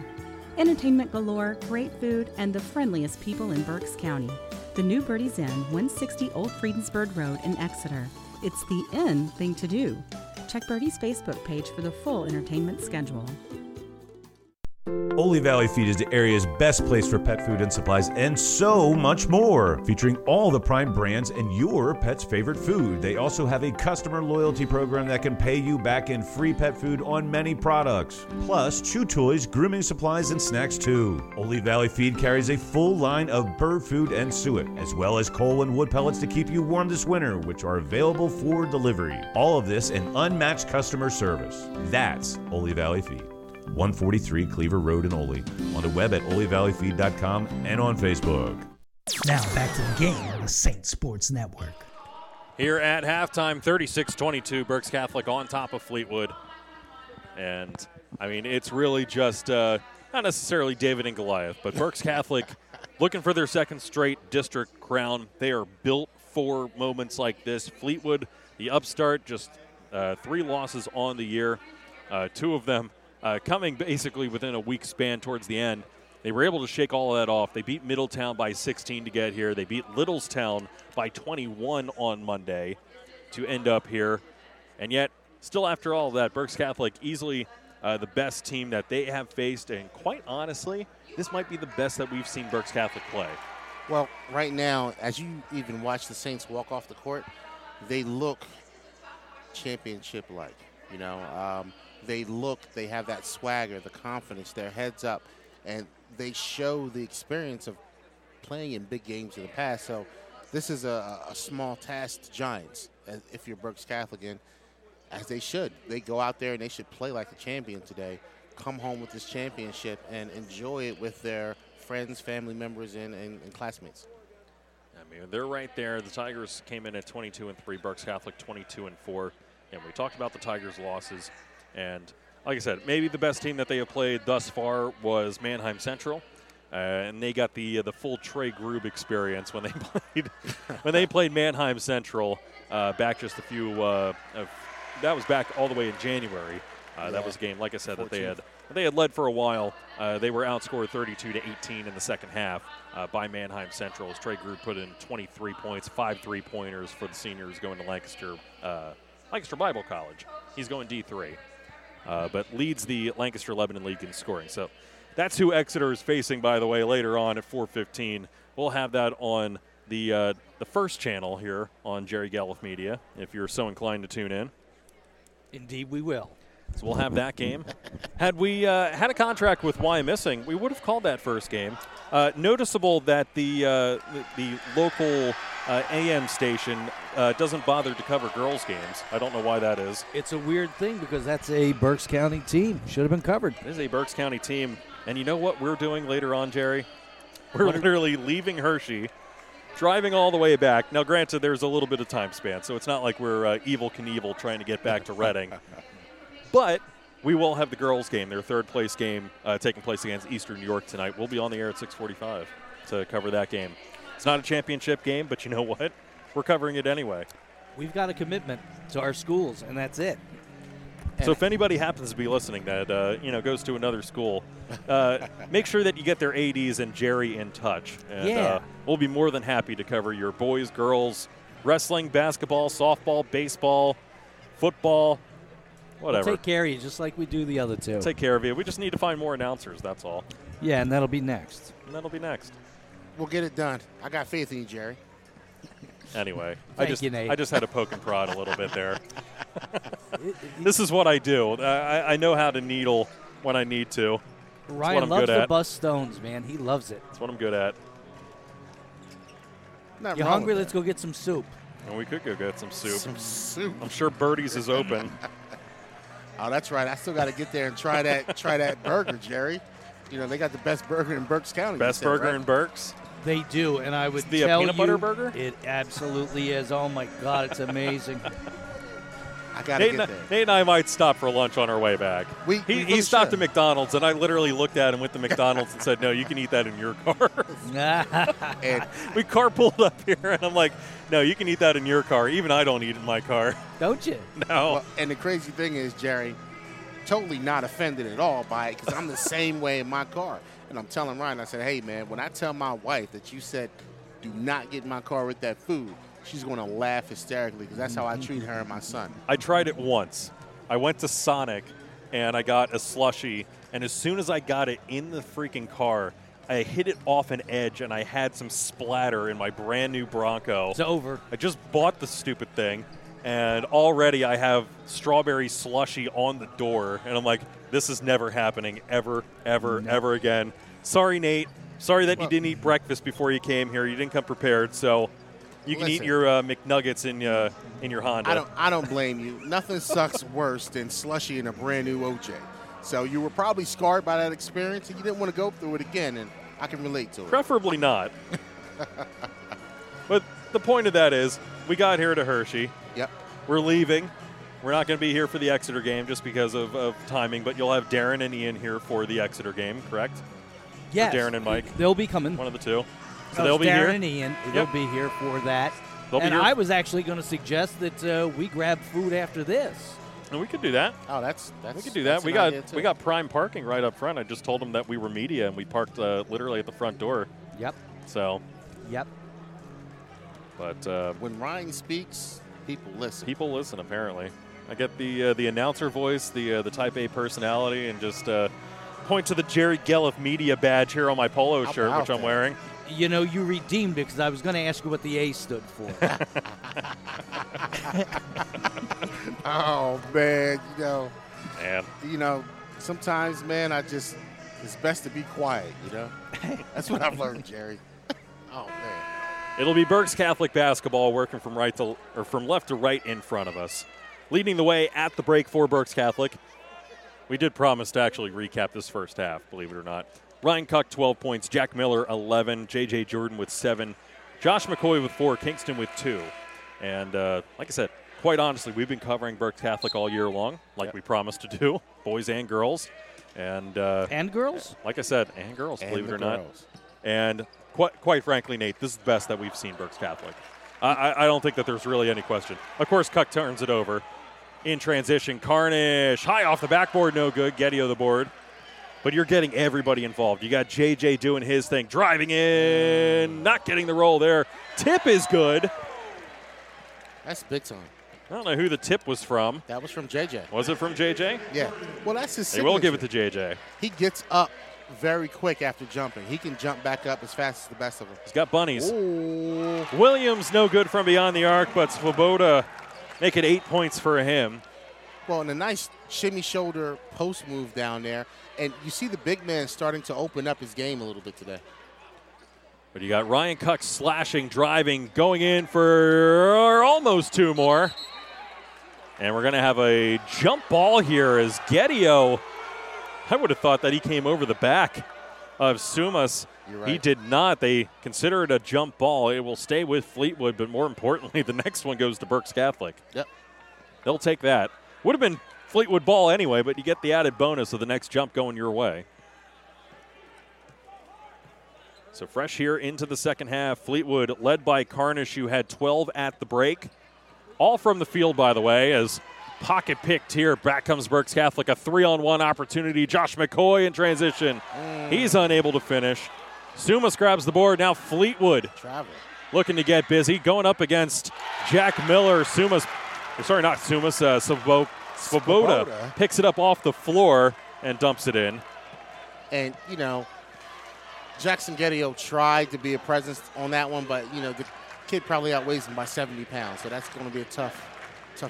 Entertainment galore, great food, and the friendliest people in Berks County. The new Birdies Inn, 160 Old Friedensburg Road in Exeter. It's the inn thing to do. Check Birdie's Facebook page for the full entertainment schedule. Ole Valley Feed is the area's best place for pet food and supplies and so much more, featuring all the prime brands and your pet's favorite food. They also have a customer loyalty program that can pay you back in free pet food on many products, plus chew toys, grooming supplies, and snacks too. Ole Valley Feed carries a full line of bird food and suet, as well as coal and wood pellets to keep you warm this winter, which are available for delivery. All of this and unmatched customer service. That's Ole Valley Feed. 143 Cleaver Road in Ole, on the web at olevalleyfeed.com and on Facebook. Now back to the game, the Saints Sports Network. Here at halftime, 36-22, Berks Catholic on top of Fleetwood. And, I mean, it's really just not necessarily David and Goliath, but Berks Catholic looking for their second straight district crown. They are built for moments like this. Fleetwood, the upstart, just three losses on the year, two of them coming basically within a week span towards the end. They were able to shake all of that off. They beat Middletown by 16 to get here. They beat Littlestown by 21 on Monday to end up here. And yet, still after all of that, Berks Catholic easily the best team that they have faced. And quite honestly, this might be the best that we've seen Berks Catholic play. Well, right now, as you even watch the Saints walk off the court, they look championship-like, you know. They have that swagger, the confidence, their heads up, and they show the experience of playing in big games in the past. So this is a small task to Giants, if you're Berks Catholic, and as they should. They go out there and they should play like a champion today, come home with this championship, and enjoy it with their friends, family members, and classmates. I mean, they're right there. The Tigers came in at 22-3, Berks Catholic 22-4, and we talked about the Tigers' losses. And like I said, maybe the best team that they have played thus far was Mannheim Central, and they got the full Trey Grube experience when they played Mannheim Central back just a few. That was back all the way in January. That was a game, like I said, 14th. that they had led for a while. They were outscored 32-18 in the second half by Mannheim Central. As Trey Grube put in 23 points, 5 3-pointers for the seniors going to Lancaster Bible College. He's going D3. But leads the Lancaster Lebanon League in scoring. So that's who Exeter is facing, by the way, later on at 4:15. We'll have that on the first channel here on Jerry Galliff Media, if you're so inclined to tune in. Indeed, we will. So we'll have that game. Had we had a contract with Wyomissing, we would have called that first game. Noticeable that the local AM station doesn't bother to cover girls' games. I don't know why that is. It's a weird thing because that's a Berks County team. Should have been covered. It is a Berks County team. And you know what we're doing later on, Jerry? We're literally leaving Hershey, driving all the way back. Now, granted, there's a little bit of time span, so it's not like we're Evel Knievel trying to get back to Reading. But we will have the girls' game, their third-place game, taking place against Eastern New York tonight. We'll be on the air at 6:45 to cover that game. It's not a championship game, but you know what? We're covering it anyway. We've got a commitment to our schools, and that's it. So if anybody happens to be listening that goes to another school, make sure that you get their ADs and Jerry in touch. And, we'll be more than happy to cover your boys, girls, wrestling, basketball, softball, baseball, football. Whatever. We'll take care of you just like we do the other two. Take care of you. We just need to find more announcers, that's all. Yeah, and that'll be next. We'll get it done. I got faith in you, Jerry. Anyway, I just had to poke and prod a little bit there. This is what I do. I know how to needle when I need to. Ryan loves the bus stones, man. He loves it. That's what I'm good at. You're hungry? Let's go get some soup. And we could go get some soup. I'm sure Birdie's is open. Oh, that's right. I still got to get there and try that. Try that burger, Jerry. You know they got the best burger in Berks County. Best burger in Berks. They do, and I would tell you. The peanut butter burger. It absolutely is. Oh my God, it's amazing. I gotta get there. Nate and I might stop for lunch on our way back. He stopped at McDonald's, and I literally looked at him with the McDonald's and said, "No, you can eat that in your car." And we carpooled up here, and I'm like, "No, you can eat that in your car. Even I don't eat in my car." Don't you? No. Well, and the crazy thing is, Jerry, totally not offended at all by it because I'm the same way in my car. And I'm telling Ryan, I said, "Hey, man, when I tell my wife that you said do not get in my car with that food, she's going to laugh hysterically because that's how I treat her and my son." I tried it once. I went to Sonic, and I got a slushie. And as soon as I got it in the freaking car, I hit it off an edge, and I had some splatter in my brand-new Bronco. It's over. I just bought the stupid thing, and already I have strawberry slushie on the door. And I'm like, this is never happening ever again. Sorry, Nate. Sorry that you didn't eat breakfast before you came here. You didn't come prepared, so... You can eat your McNuggets in your Honda. I don't blame you. Nothing sucks worse than slushy in a brand new OJ. So you were probably scarred by that experience, and you didn't want to go through it again. And I can relate to it. Preferably not. But the point of that is, we got here to Hershey. Yep. We're leaving. We're not going to be here for the Exeter game just because of timing. But you'll have Darren and Ian here for the Exeter game, correct? Yes. Or Darren and Mike. They'll be coming. One of the two. So they'll be here. Darren and Ian, they'll be here for that. And I was actually going to suggest that we grab food after this. And we could do that. Oh, that's we could do that. We got prime parking right up front. I just told them that we were media, and we parked literally at the front door. Yep. So. Yep. But when Ryan speaks, people listen. People listen. Apparently, I get the announcer voice, the Type A personality, and just point to the Jerry Gelliff media badge here on my polo shirt, which I'm wearing. You know, you redeemed it because I was going to ask you what the A stood for. Oh, man, you know, sometimes, man, it's best to be quiet, you know. That's what I've learned, Jerry. Oh, man. It'll be Berks Catholic basketball working from left to right in front of us. Leading the way at the break for Berks Catholic. We did promise to actually recap this first half, believe it or not. Ryan Cuck, 12 points. Jack Miller, 11. J.J. Jordan with 7. Josh McCoy with 4. Kingston with 2. And like I said, quite honestly, we've been covering Berks Catholic all year long, like we promised to do, boys and girls. And girls? Like I said, and girls, believe it or not. And quite frankly, Nate, this is the best that we've seen Berks Catholic. I don't think that there's really any question. Of course, Cuck turns it over. In transition, Carnish. High off the backboard, no good. Gedio the board. But you're getting everybody involved. You got J.J. doing his thing, driving in, not getting the roll there. Tip is good. That's big time. I don't know who the tip was from. That was from J.J. Was it from J.J.? Yeah. Well, that's his signature. They will give it to J.J. He gets up very quick after jumping. He can jump back up as fast as the best of them. He's got bunnies. Ooh. Williams no good from beyond the arc, but Svoboda make it 8 points for him. Well, and a nice shimmy shoulder post move down there. And you see the big man starting to open up his game a little bit today. But you got Ryan Cuck slashing, driving, going in for almost two more. And we're going to have a jump ball here as Gedio. I would have thought that he came over the back of Sumas. You're right. He did not. They consider it a jump ball. It will stay with Fleetwood, but more importantly, the next one goes to Berks Catholic. Yep. They'll take that. Would have been Fleetwood ball anyway, but you get the added bonus of the next jump going your way. So fresh here into the second half, Fleetwood led by Carnish, who had 12 at the break. All from the field, by the way, as pocket picked here. Back comes Berks Catholic, a 3-on-1 opportunity. Josh McCoy in transition. He's unable to finish. Sumas grabs the board. Now Fleetwood looking to get busy. Going up against Jack Miller. Svoboda picks it up off the floor and dumps it in. And, you know, Jackson Gedio tried to be a presence on that one, but, you know, the kid probably outweighs him by 70 pounds, so that's going to be a tough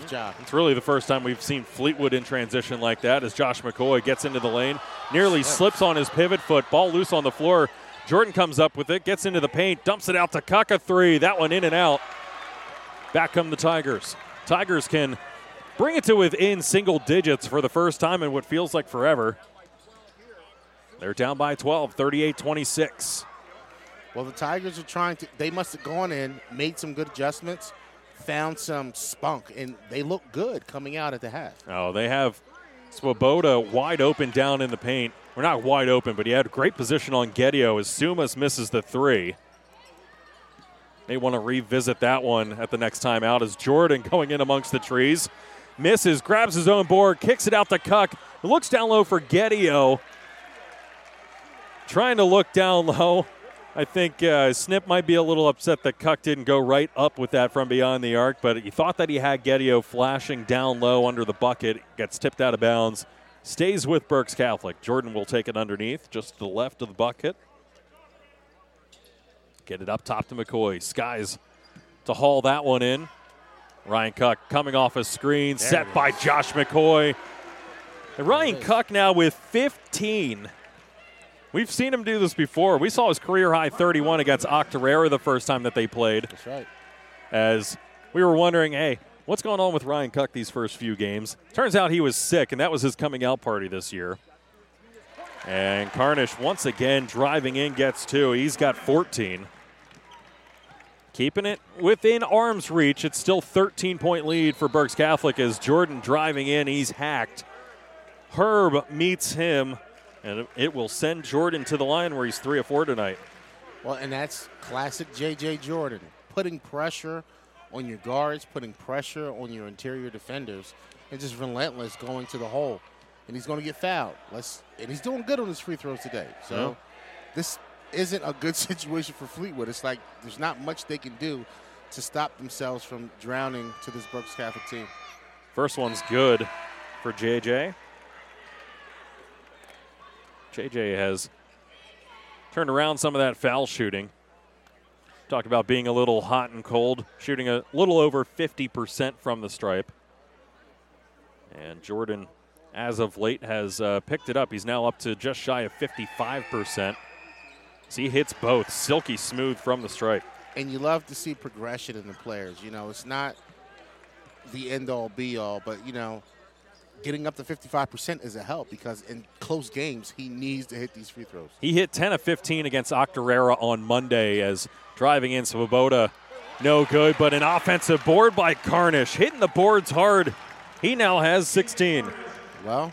job. It's really the first time we've seen Fleetwood in transition like that as Josh McCoy gets into the lane, nearly slips on his pivot foot, ball loose on the floor. Jordan comes up with it, gets into the paint, dumps it out to Cuck, a three. That one in and out. Back come the Tigers. Tigers can bring it to within single digits for the first time in what feels like forever. They're down by 12, 38-26. Well, the Tigers are trying to, they must have gone in, made some good adjustments, found some spunk, and they look good coming out at the half. Oh, they have Svoboda wide open down in the paint. We're not wide open, but he had great position on Gedio as Sumas misses the three. They want to revisit that one at the next time out as Jordan going in amongst the trees. Misses, grabs his own board, kicks it out to Cuck. Looks down low for Gedio. Trying to look down low. I think Snip might be a little upset that Cuck didn't go right up with that from beyond the arc, but he thought that he had Gedio flashing down low under the bucket. Gets tipped out of bounds. Stays with Berks Catholic. Jordan will take it underneath, just to the left of the bucket. Get it up top to McCoy. Skies to haul that one in. Ryan Cuck coming off a screen, there set by Josh McCoy. And Ryan Cuck now with 15. We've seen him do this before. We saw his career-high 31 against Octorara the first time that they played. That's right. As we were wondering, hey, what's going on with Ryan Cuck these first few games? Turns out he was sick, and that was his coming out party this year. And Carnish once again driving in, gets two. He's got 14. Keeping it within arm's reach. It's still 13-point lead for Berks Catholic as Jordan driving in. He's hacked. Herb meets him, and it will send Jordan to the line where he's 3 of 4 tonight. Well, and that's classic J.J. Jordan, putting pressure on your guards, putting pressure on your interior defenders, and just relentless going to the hole. And he's going to get fouled. And he's doing good on his free throws today. So This isn't a good situation for Fleetwood. It's like there's not much they can do to stop themselves from drowning to this Berks Catholic team. First one's good for J.J. J.J. has turned around some of that foul shooting. Talked about being a little hot and cold, shooting a little over 50% from the stripe. And Jordan, as of late, has picked it up. He's now up to just shy of 55%. So he hits both, silky smooth from the stripe. And you love to see progression in the players. You know, it's not the end-all, be-all, but, you know, getting up to 55% is a help because in close games, he needs to hit these free throws. He hit 10 of 15 against Octorara on Monday as driving in Svoboda, no good, but an offensive board by Carnish. Hitting the boards hard. He now has 16. Well,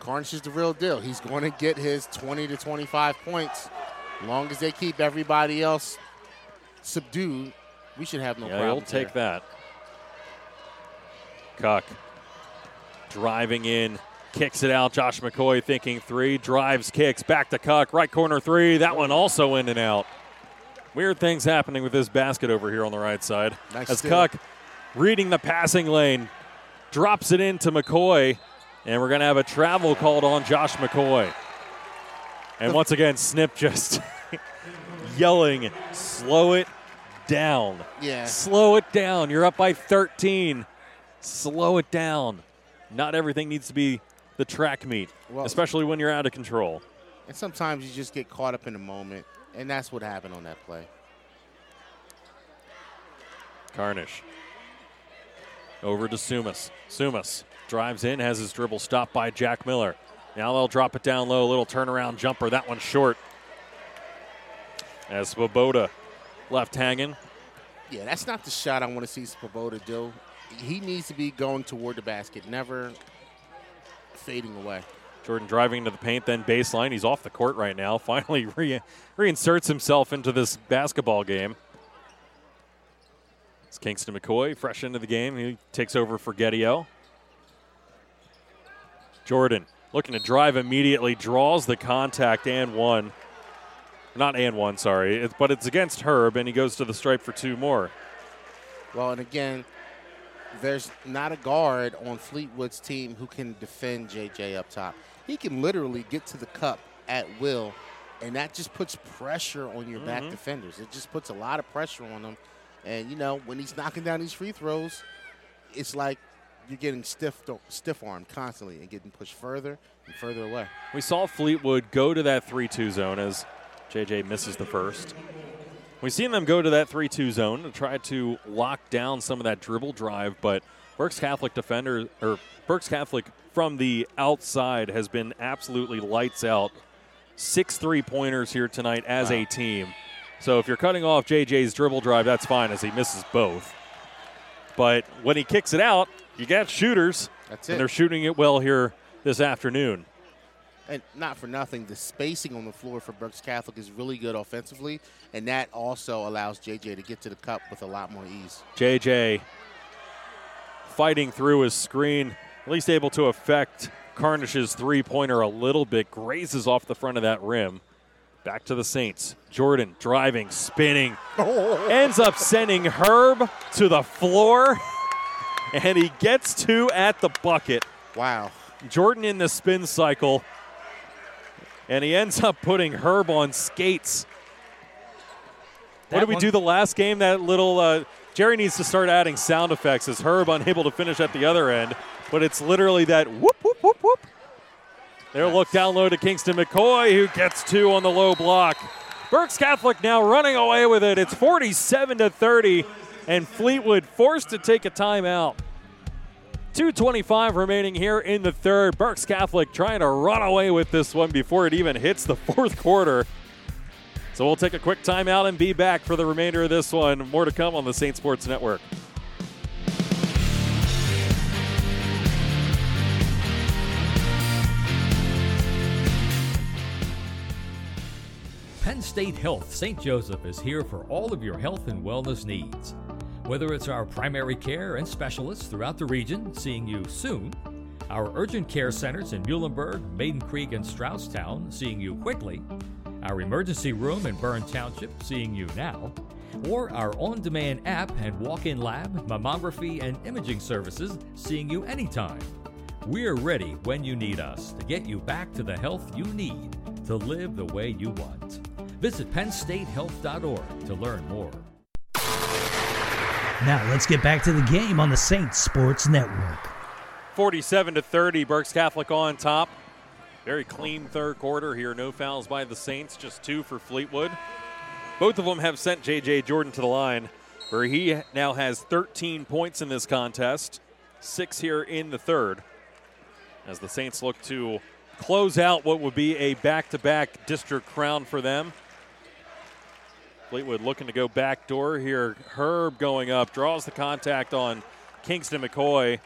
Carnish is the real deal. He's going to get his 20 to 25 points. As long as they keep everybody else subdued, we should have no problem. He'll take that. Cuck. Driving in, kicks it out. Josh McCoy thinking three, drives, kicks, back to Cuck. Right corner three, that one also in and out. Weird things happening with this basket over here on the right side. Nice as Cuck reading the passing lane, drops it into McCoy, and we're going to have a travel called on Josh McCoy. And once again, Snip just yelling, slow it down. Yeah. Slow it down. You're up by 13. Slow it down. Not everything needs to be the track meet, well, especially when you're out of control. And sometimes you just get caught up in the moment, and that's what happened on that play. Carnish over to Sumas. Sumas drives in, has his dribble stopped by Jack Miller. Now they'll drop it down low, a little turnaround jumper. That one's short. As Svoboda left hanging. Yeah, that's not the shot I want to see Svoboda do. He needs to be going toward the basket, never fading away. Jordan driving into the paint, then baseline. He's off the court right now. Finally reinserts himself into this basketball game. It's Kingston McCoy, fresh into the game. He takes over for Gedio. Jordan looking to drive immediately, draws the contact and one. Not and one, sorry, but it's against Herb, and he goes to the stripe for two more. Well, and again, there's not a guard on Fleetwood's team who can defend J.J. up top. He can literally get to the cup at will And that just puts pressure on your back defenders. It just puts a lot of pressure on them. And, you know, when he's knocking down these free throws, it's like you're getting stiff-armed constantly and getting pushed further and further away. We saw Fleetwood go to that 3-2 zone as J.J. misses the first. We've seen them go to that 3-2 zone to try to lock down some of that dribble drive, but Berks Catholic from the outside has been absolutely lights out. 6 3-pointers here tonight as a team. So if you're cutting off JJ's dribble drive, that's fine as he misses both. But when he kicks it out, you got shooters. That's it. And they're shooting it well here this afternoon. And not for nothing, the spacing on the floor for Berks Catholic is really good offensively, and that also allows JJ to get to the cup with a lot more ease. JJ fighting through his screen, at least able to affect Carnish's three-pointer a little bit, grazes off the front of that rim. Back to the Saints. Jordan driving, spinning, ends up sending Herb to the floor, and he gets two at the bucket. Wow. Jordan in the spin cycle, and he ends up putting Herb on skates. What did we do the last game? That little Jerry needs to start adding sound effects as Herb unable to finish at the other end, but it's literally that whoop, whoop, whoop, whoop. Their look down low to Kingston McCoy, who gets two on the low block. Berks Catholic now running away with it. It's 47-30, and Fleetwood forced to take a timeout. 2:25 remaining here in the third. Berks Catholic trying to run away with this one before it even hits the fourth quarter. So we'll take a quick timeout and be back for the remainder of this one. More to come on the Saints Sports Network. Penn State Health St. Joseph is here for all of your health and wellness needs. Whether it's our primary care and specialists throughout the region, seeing you soon, our urgent care centers in Muhlenberg, Maiden Creek, and Stroudstown, seeing you quickly, our emergency room in Bern Township, seeing you now, or our on-demand app and walk-in lab, mammography, and imaging services, seeing you anytime. We're ready when you need us to get you back to the health you need to live the way you want. Visit PennStateHealth.org to learn more. Now let's get back to the game on the Saints Sports Network. 47-30, Berks Catholic on top. Very clean third quarter here. No fouls by the Saints, just two for Fleetwood. Both of them have sent J.J. Jordan to the line, where he now has 13 points in this contest, 6 here in the third, as the Saints look to close out what would be a back-to-back district crown for them. Fleetwood looking to go backdoor here. Herb going up, draws the contact on Kingston McCoy.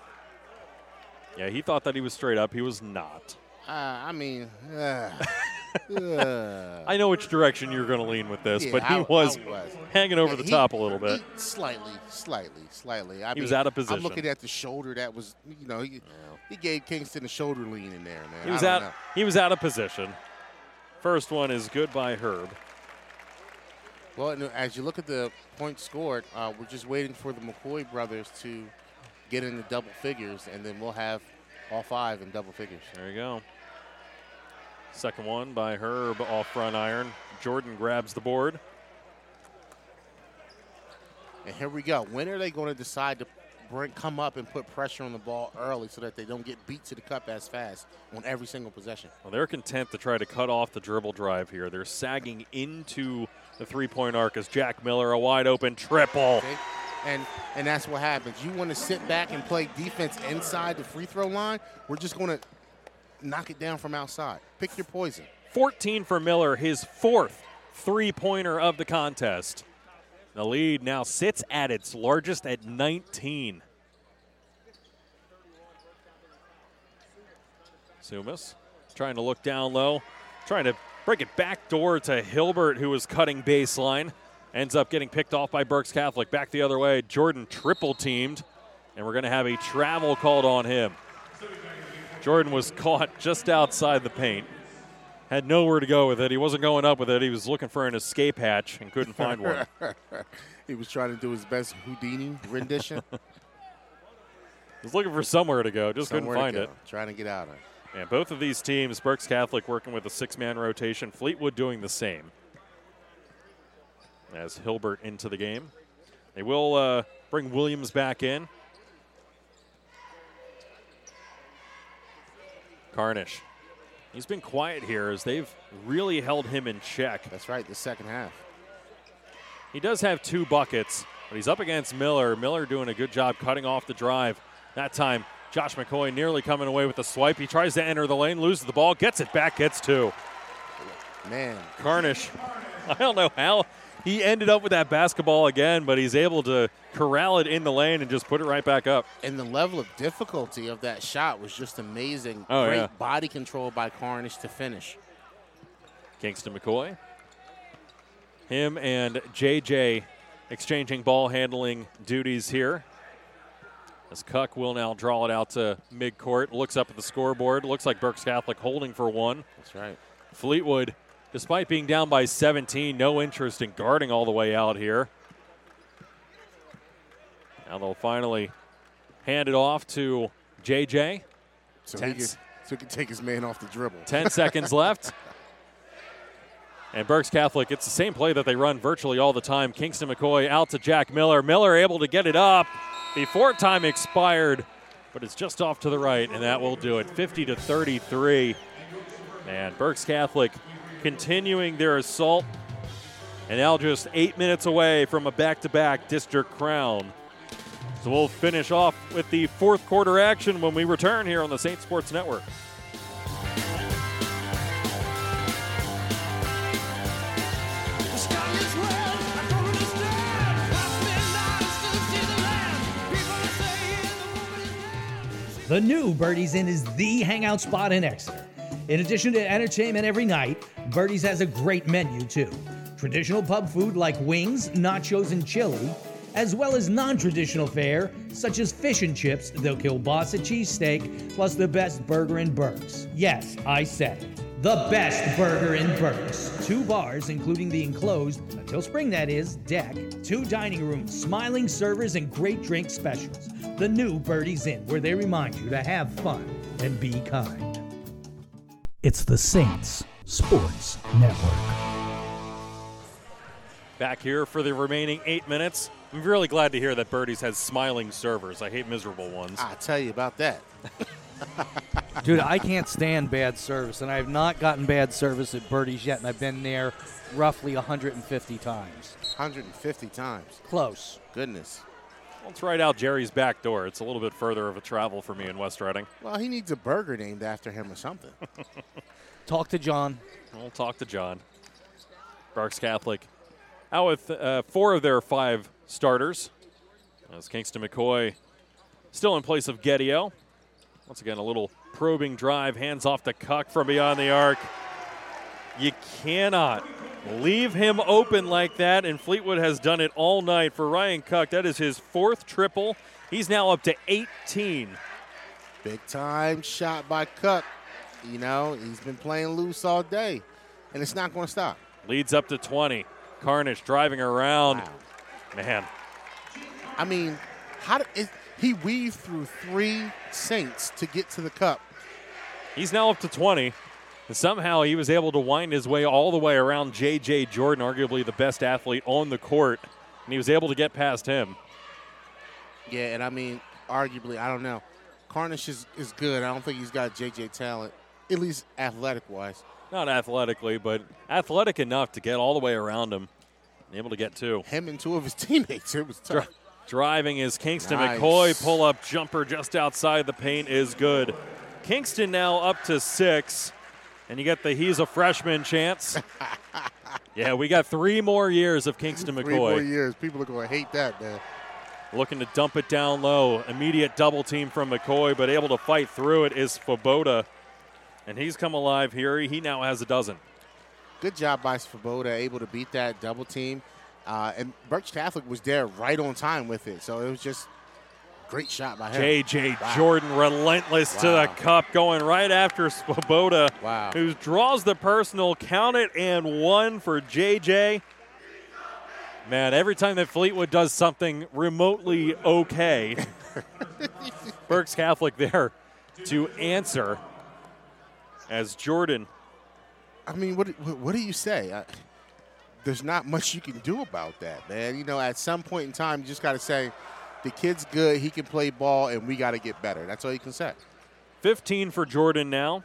Yeah, he thought that he was straight up. He was not. I know which direction you're going to lean with this, but he was hanging over the top a little bit. Slightly. He was out of position. I'm looking at the shoulder that was, you know, he gave Kingston a shoulder lean in there, man. He was out of position. First one is good by Herb. Well, as you look at the points scored, we're just waiting for the McCoy brothers to get into double figures, and then we'll have all 5 in double figures. There you go. Second one by Herb off front iron. Jordan grabs the board. And here we go. When are they going to decide to come up and put pressure on the ball early so that they don't get beat to the cup as fast on every single possession? Well, they're content to try to cut off the dribble drive here. They're sagging into the three-point arc as Jack Miller, a wide-open triple. Okay. And that's what happens. You want to sit back and play defense inside the free throw line? We're just going to knock it down from outside. Pick your poison. 14 for Miller, his 4th three-pointer of the contest. The lead now sits at its largest at 19. Sumas trying to look down low, trying to break it back door to Hilbert, who was cutting baseline. Ends up getting picked off by Berks Catholic. Back the other way, Jordan triple-teamed, and we're going to have a travel called on him. Jordan was caught just outside the paint. Had nowhere to go with it. He wasn't going up with it. He was looking for an escape hatch and couldn't find one. He was trying to do his best Houdini rendition. He was looking for somewhere to go, just couldn't find it. Trying to get out of it. And both of these teams, Berks Catholic working with a six-man rotation, Fleetwood doing the same. As Hilbert into the game. They will bring Williams back in. Carnish. He's been quiet here as they've really held him in check. That's right, the second half. He does have two buckets, but he's up against Miller. Miller doing a good job cutting off the drive. That time, Josh McCoy nearly coming away with a swipe. He tries to enter the lane, loses the ball, gets it back, gets two. Man. Carnish. I don't know how he ended up with that basketball again, but he's able to corral it in the lane and just put it right back up. And the level of difficulty of that shot was just amazing. Oh, great body control by Carnish to finish. Kingston McCoy. Him and J.J. exchanging ball handling duties here. As Cuck will now draw it out to midcourt, looks up at the scoreboard. Looks like Berks Catholic holding for one. That's right. Fleetwood, despite being down by 17, no interest in guarding all the way out here. Now they'll finally hand it off to J.J. So he can take his man off the dribble. 10 seconds left. And Berks Catholic, it's the same play that they run virtually all the time. Kingston McCoy out to Jack Miller. Miller able to get it up before time expired, but it's just off to the right, and that will do it. 50-33. And Berks Catholic continuing their assault, and now just 8 minutes away from a back-to-back district crown. So we'll finish off with the fourth quarter action when we return here on the Saints Sports Network. The new Birdies Inn is the hangout spot in Exeter. In addition to entertainment every night, Birdies has a great menu too. Traditional pub food like wings, nachos, and chili, as well as non-traditional fare such as fish and chips, the kielbasa cheesesteak, plus the best burger in Berks. Yes, I said it. The best burger in Berks. Two bars, including the enclosed, until spring that is, deck, two dining rooms, smiling servers, and great drink specials. The new Birdies Inn, where they remind you to have fun and be kind. It's the Saints Sports Network. Back here for the remaining 8 minutes. I'm really glad to hear that Birdies has smiling servers. I hate miserable ones. I tell you about that. Dude, I can't stand bad service, and I have not gotten bad service at Birdies yet, and I've been there roughly 150 times. 150 times? Close. Goodness. Let's right out Jerry's back door. It's a little bit further of a travel for me in West Reading. Well, he needs a burger named after him or something. Talk to John. We'll talk to John. Berks Catholic out with four of their five starters. As Kingston McCoy still in place of Gedio. Once again, a little probing drive. Hands off to Cuck from beyond the arc. You cannot leave him open like that, and Fleetwood has done it all night. For Ryan Cuck, that is his fourth triple. He's now up to 18. Big-time shot by Cuck. You know, he's been playing loose all day, and it's not going to stop. Leads up to 20. Carnish driving around. Wow. Man. I mean, how did he weave through three Saints to get to the cup? He's now up to 20. And somehow he was able to wind his way all the way around J.J. Jordan, arguably the best athlete on the court, and he was able to get past him. Yeah, and I mean, arguably, I don't know. Carnish is good. I don't think he's got J.J. talent, at least athletic-wise. Not athletically, but athletic enough to get all the way around him and able to get two. Him and two of his teammates. It was tough. Driving is Kingston McCoy. Pull-up jumper just outside the paint is good. Kingston now up to 6. And you get the he's a freshman chance. Yeah, we got 3 more years of Kingston McCoy. 3 more years. People are going to hate that, man. Looking to dump it down low. Immediate double team from McCoy, but able to fight through it is Svoboda. And he's come alive here. He now has a dozen. Good job by Svoboda, able to beat that double team. And Berks Catholic was there right on time with it. So it was just great shot by him. J.J. Wow. Jordan relentless to the cup, going right after Svoboda, who draws the personal, count it, and one for J.J. Man, every time that Fleetwood does something remotely okay, Berks Catholic there to answer. as Jordan. I mean, what do you say? There's not much you can do about that, man. You know, at some point in time, you just got to say, the kid's good, he can play ball, and we got to get better. That's all you can say. 15 for Jordan now.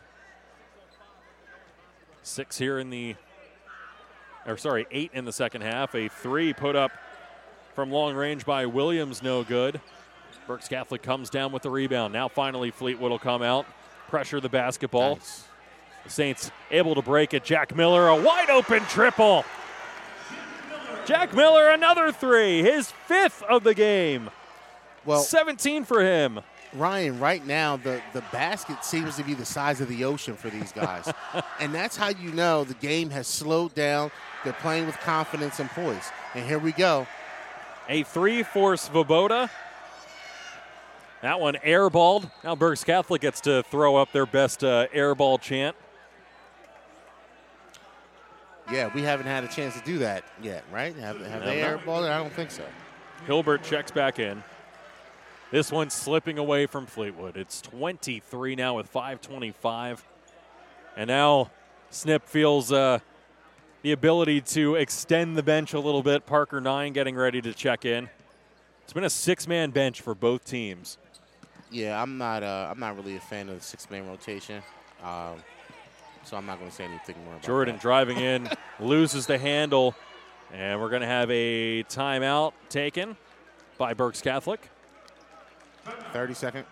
8 in the second half. A three put up from long range by Williams, no good. Berks Catholic comes down with the rebound. Now finally Fleetwood will come out, pressure the basketball. Nice. The Saints able to break it. Jack Miller, a wide open triple. Jack Miller, another three, his fifth of the game. Well, 17 for him. Ryan, right now, the basket seems to be the size of the ocean for these guys. And that's how you know the game has slowed down. They're playing with confidence and poise. And here we go. A three for Svoboda. That one airballed. Now Berks Catholic gets to throw up their best airball chant. Yeah, we haven't had a chance to do that yet, right? Have they airballed it? I don't think so. Hilbert checks back in. This one's slipping away from Fleetwood. It's 23 now with 5:25. And now Snip feels the ability to extend the bench a little bit. Parker 9 getting ready to check in. It's been a six-man bench for both teams. Yeah, I'm not really a fan of the six-man rotation, so I'm not going to say anything more about Jordan that. Driving in, loses the handle, and we're going to have a timeout taken by Berks Catholic. 30-second.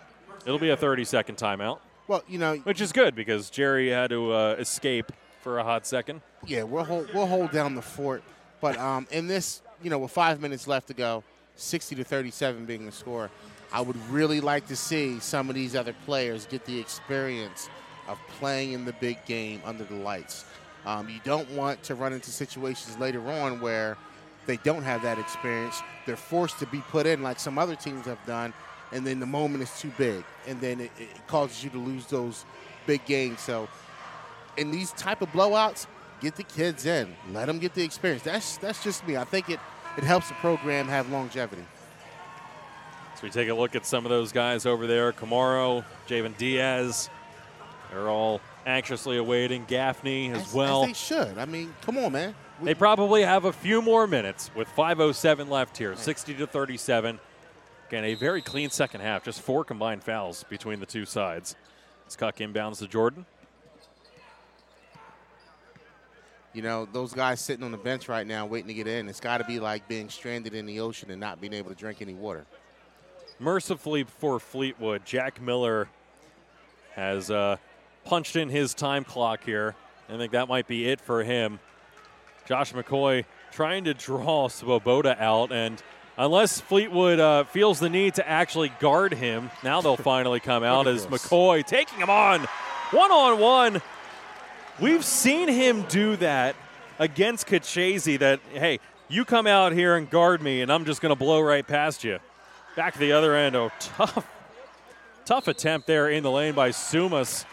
It'll be a 30-second timeout. Well, you know, which is good because Jerry had to escape for a hot second. Yeah, we'll hold down the fort, but in this, you know, with 5 minutes left to go, 60-37 being the score, I would really like to see some of these other players get the experience of playing in the big game under the lights. You don't want to run into situations later on where they don't have that experience. They're forced to be put in like some other teams have done, and then the moment is too big, and then it causes you to lose those big games. So in these type of blowouts, get the kids in. Let them get the experience. That's just me. I think it helps the program have longevity. So we take a look at some of those guys over there. Camaro, Javen Diaz, they're all anxiously awaiting. Gaffney as well. As they should. I mean, come on, man. They probably have a few more minutes with 5:07 left here, 60-37. Again, a very clean second half, just 4 combined fouls between the two sides. It's Cuck inbounds to Jordan. You know, those guys sitting on the bench right now waiting to get in, it's got to be like being stranded in the ocean and not being able to drink any water. Mercifully for Fleetwood, Jack Miller has punched in his time clock here. I think that might be it for him. Josh McCoy trying to draw Svoboda out, and unless Fleetwood feels the need to actually guard him, now they'll finally come out as McCoy taking him on. One-on-one. We've seen him do that against Cachese, that, hey, you come out here and guard me, and I'm just going to blow right past you. Back to the other end, a tough attempt there in the lane by Sumas.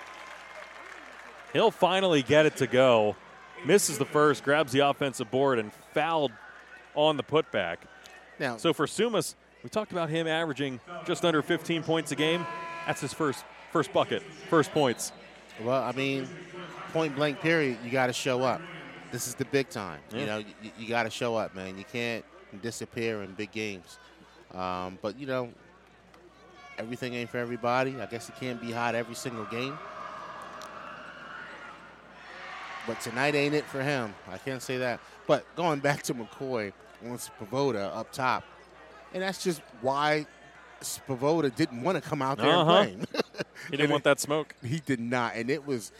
He'll finally get it to go. Misses the first, grabs the offensive board, and fouled on the putback. Now, so for Sumas, we talked about him averaging just under 15 points a game. That's his first bucket, first points. Well, I mean, point blank period, you got to show up. This is the big time. Yeah. You know, you got to show up, man. You can't disappear in big games. But, you know, everything ain't for everybody. I guess it can't be hot every single game. But tonight ain't it for him. I can't say that. But going back to McCoy, on Svoboda up top. And that's just why Svoboda didn't want to come out there and play. He didn't want that smoke. He did not. And it was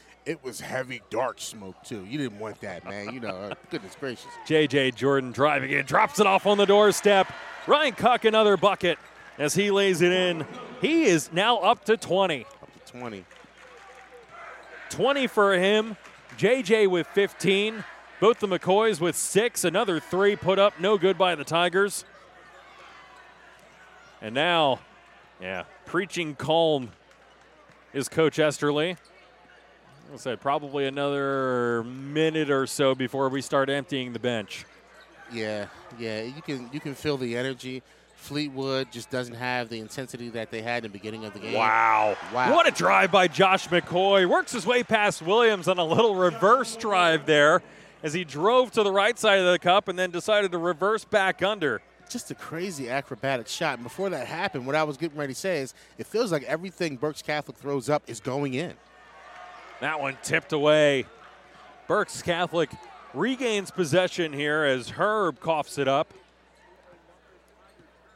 heavy, dark smoke, too. You didn't want that, man. You know, goodness gracious. J.J. Jordan driving in, drops it off on the doorstep. Ryan Cuck, another bucket as he lays it in. He is now up to 20. Up to 20. 20 for him. J.J. with 15. Both the McCoys with 6, another three put up, no good by the Tigers. And now, preaching calm is Coach Esterly. I'll say probably another minute or so before we start emptying the bench. Yeah, you can feel the energy. Fleetwood just doesn't have the intensity that they had in the beginning of the game. Wow. What a drive by Josh McCoy. Works his way past Williams on a little reverse drive there as he drove to the right side of the cup and then decided to reverse back under. Just a crazy acrobatic shot. And before that happened, what I was getting ready to say is it feels like everything Berks Catholic throws up is going in. That one tipped away. Berks Catholic regains possession here as Herb coughs it up.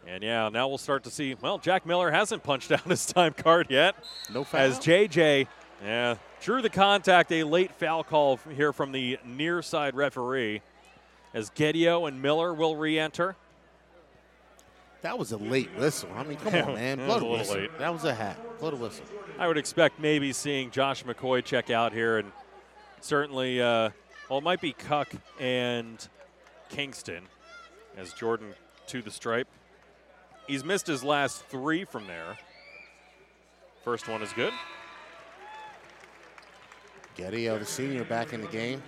And, yeah, now we'll start to see, well, Jack Miller hasn't punched out his time card yet. No foul. As J.J. Drew the contact, a late foul call here from the near side referee as Gedio and Miller will re-enter. That was a late whistle. I mean, come on, man. Blow the whistle. Late. That was a hat. Blow the whistle. I would expect maybe seeing Josh McCoy check out here, and certainly, well, it might be Cuck and Kingston as Jordan to the stripe. He's missed his last three from there. First one is good. Gedio, the senior, back in the game.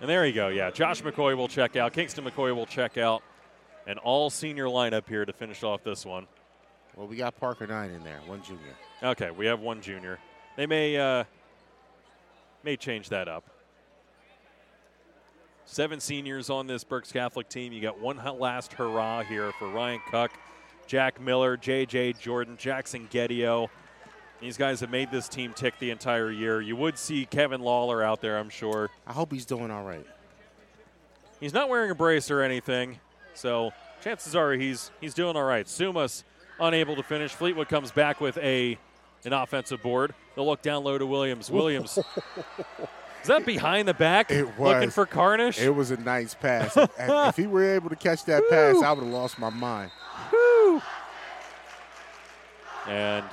And there you go, yeah. Josh McCoy will check out. Kingston McCoy will check out. An all-senior lineup here to finish off this one. Well, we got Parker 9 in there, one junior. Okay, we have one junior. They may change that up. 7 seniors on this Berks Catholic team. You got one last hurrah here for Ryan Cuck, Jack Miller, J.J. Jordan, Jackson Gedio. These guys have made this team tick the entire year. You would see Kevin Lawler out there, I'm sure. I hope he's doing all right. He's not wearing a brace or anything, so chances are he's doing all right. Sumas unable to finish. Fleetwood comes back with an offensive board. They'll look down low to Williams. Williams. Is that behind the back? It was. Looking for Carnish? It was a nice pass. If he were able to catch that pass, I would have lost my mind. And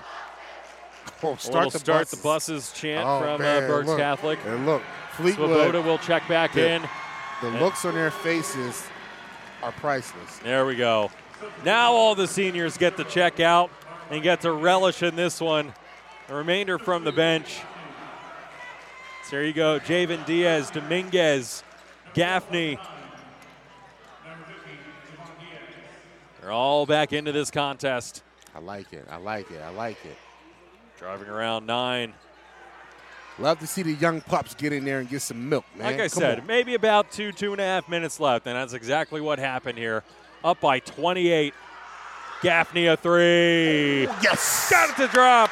we'll start the buses chant from Berks Catholic. And look, Fleetwood. Svoboda will check back in. The looks on their faces are priceless. There we go. Now all the seniors get to check out and get to relish in this one. The remainder from the bench. So there you go. Javen Diaz, Dominguez, Gaffney. They're all back into this contest. I like it. I like it. I like it. Driving around 9. Love to see the young pups get in there and get some milk, man. Like I said, maybe about 2.5 minutes left, and that's exactly what happened here. Up by 28. Gaffney a 3. Yes. Got it to drop.